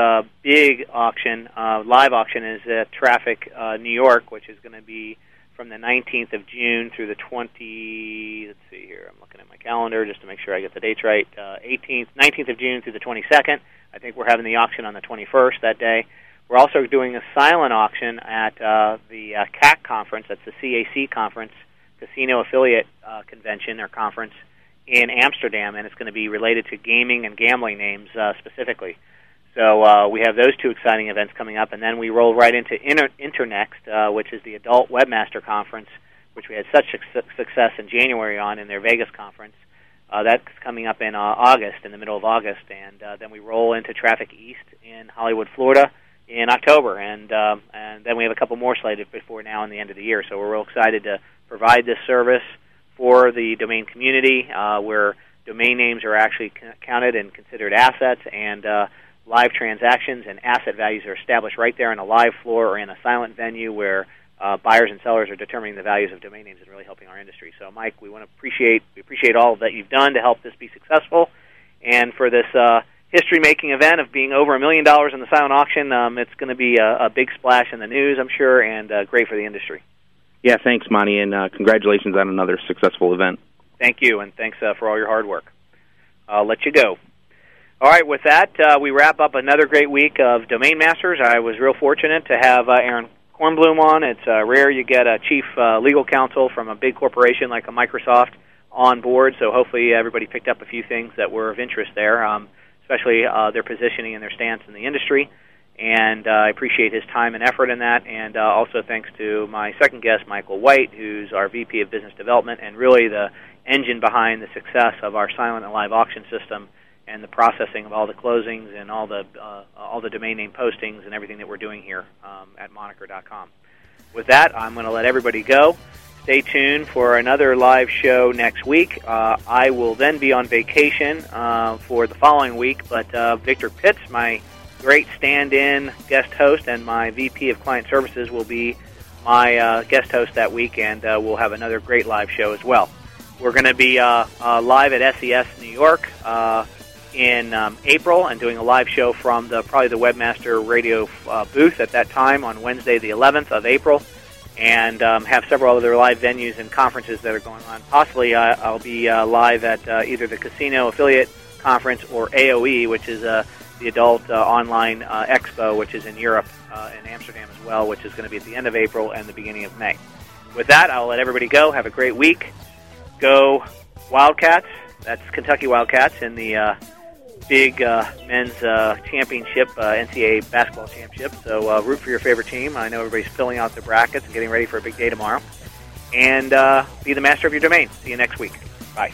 big auction, live auction, is at Traffic New York, which is going to be from the 19th of June through the 20th. Let's see here. I'm looking at my calendar just to make sure I get the dates right. 19th of June through the 22nd. I think we're having the auction on the 21st that day. We're also doing a silent auction at the CAC conference. That's the CAC conference, Casino Affiliate Convention or Conference in Amsterdam, and it's going to be related to gaming and gambling names specifically. So we have those two exciting events coming up, and then we roll right into Internext, which is the Adult Webmaster Conference, which we had such success in January on in their Vegas conference. That's coming up in August, in the middle of August, and then we roll into Traffic East in Hollywood, Florida, in October, and then we have a couple more slated before now and the end of the year. So we're real excited to provide this service for the domain community, where domain names are actually counted and considered assets, and live transactions and asset values are established right there on a live floor or in a silent venue where buyers and sellers are determining the values of domain names and really helping our industry. So, Mike, we appreciate all that you've done to help this be successful, and for this history-making event of being over $1 million in the silent auction. It's going to be a big splash in the news, I'm sure, and great for the industry. Yeah, thanks, Monty, and congratulations on another successful event. Thank you, and thanks for all your hard work. I'll let you go. All right, with that, we wrap up another great week of Domain Masters. I was real fortunate to have Aaron Kornblum on. It's rare you get a chief legal counsel from a big corporation like a Microsoft on board, so hopefully everybody picked up a few things that were of interest there. Especially their positioning and their stance in the industry. And I appreciate his time and effort in that. And also thanks to my second guest, Michael White, who's our VP of Business Development and really the engine behind the success of our silent and live auction system and the processing of all the closings and all the domain name postings and everything that we're doing here at Moniker.com. With that, I'm going to let everybody go. Stay tuned for another live show next week. I will then be on vacation for the following week, but Victor Pitts, my great stand-in guest host and my VP of Client Services, will be my guest host that week, and we'll have another great live show as well. We're going to be live at SES New York in April and doing a live show from probably the Webmaster Radio booth at that time on Wednesday the 11th of April. And have several other live venues and conferences that are going on. Possibly I'll be live at either the Casino Affiliate Conference or AOE, which is the Adult Online Expo, which is in Europe, in Amsterdam as well, which is going to be at the end of April and the beginning of May. With that, I'll let everybody go. Have a great week. Go Wildcats. That's Kentucky Wildcats in the big men's championship, NCAA basketball championship. So root for your favorite team. I know everybody's filling out their brackets and getting ready for a big day tomorrow. And be the master of your domain. See you next week. Bye.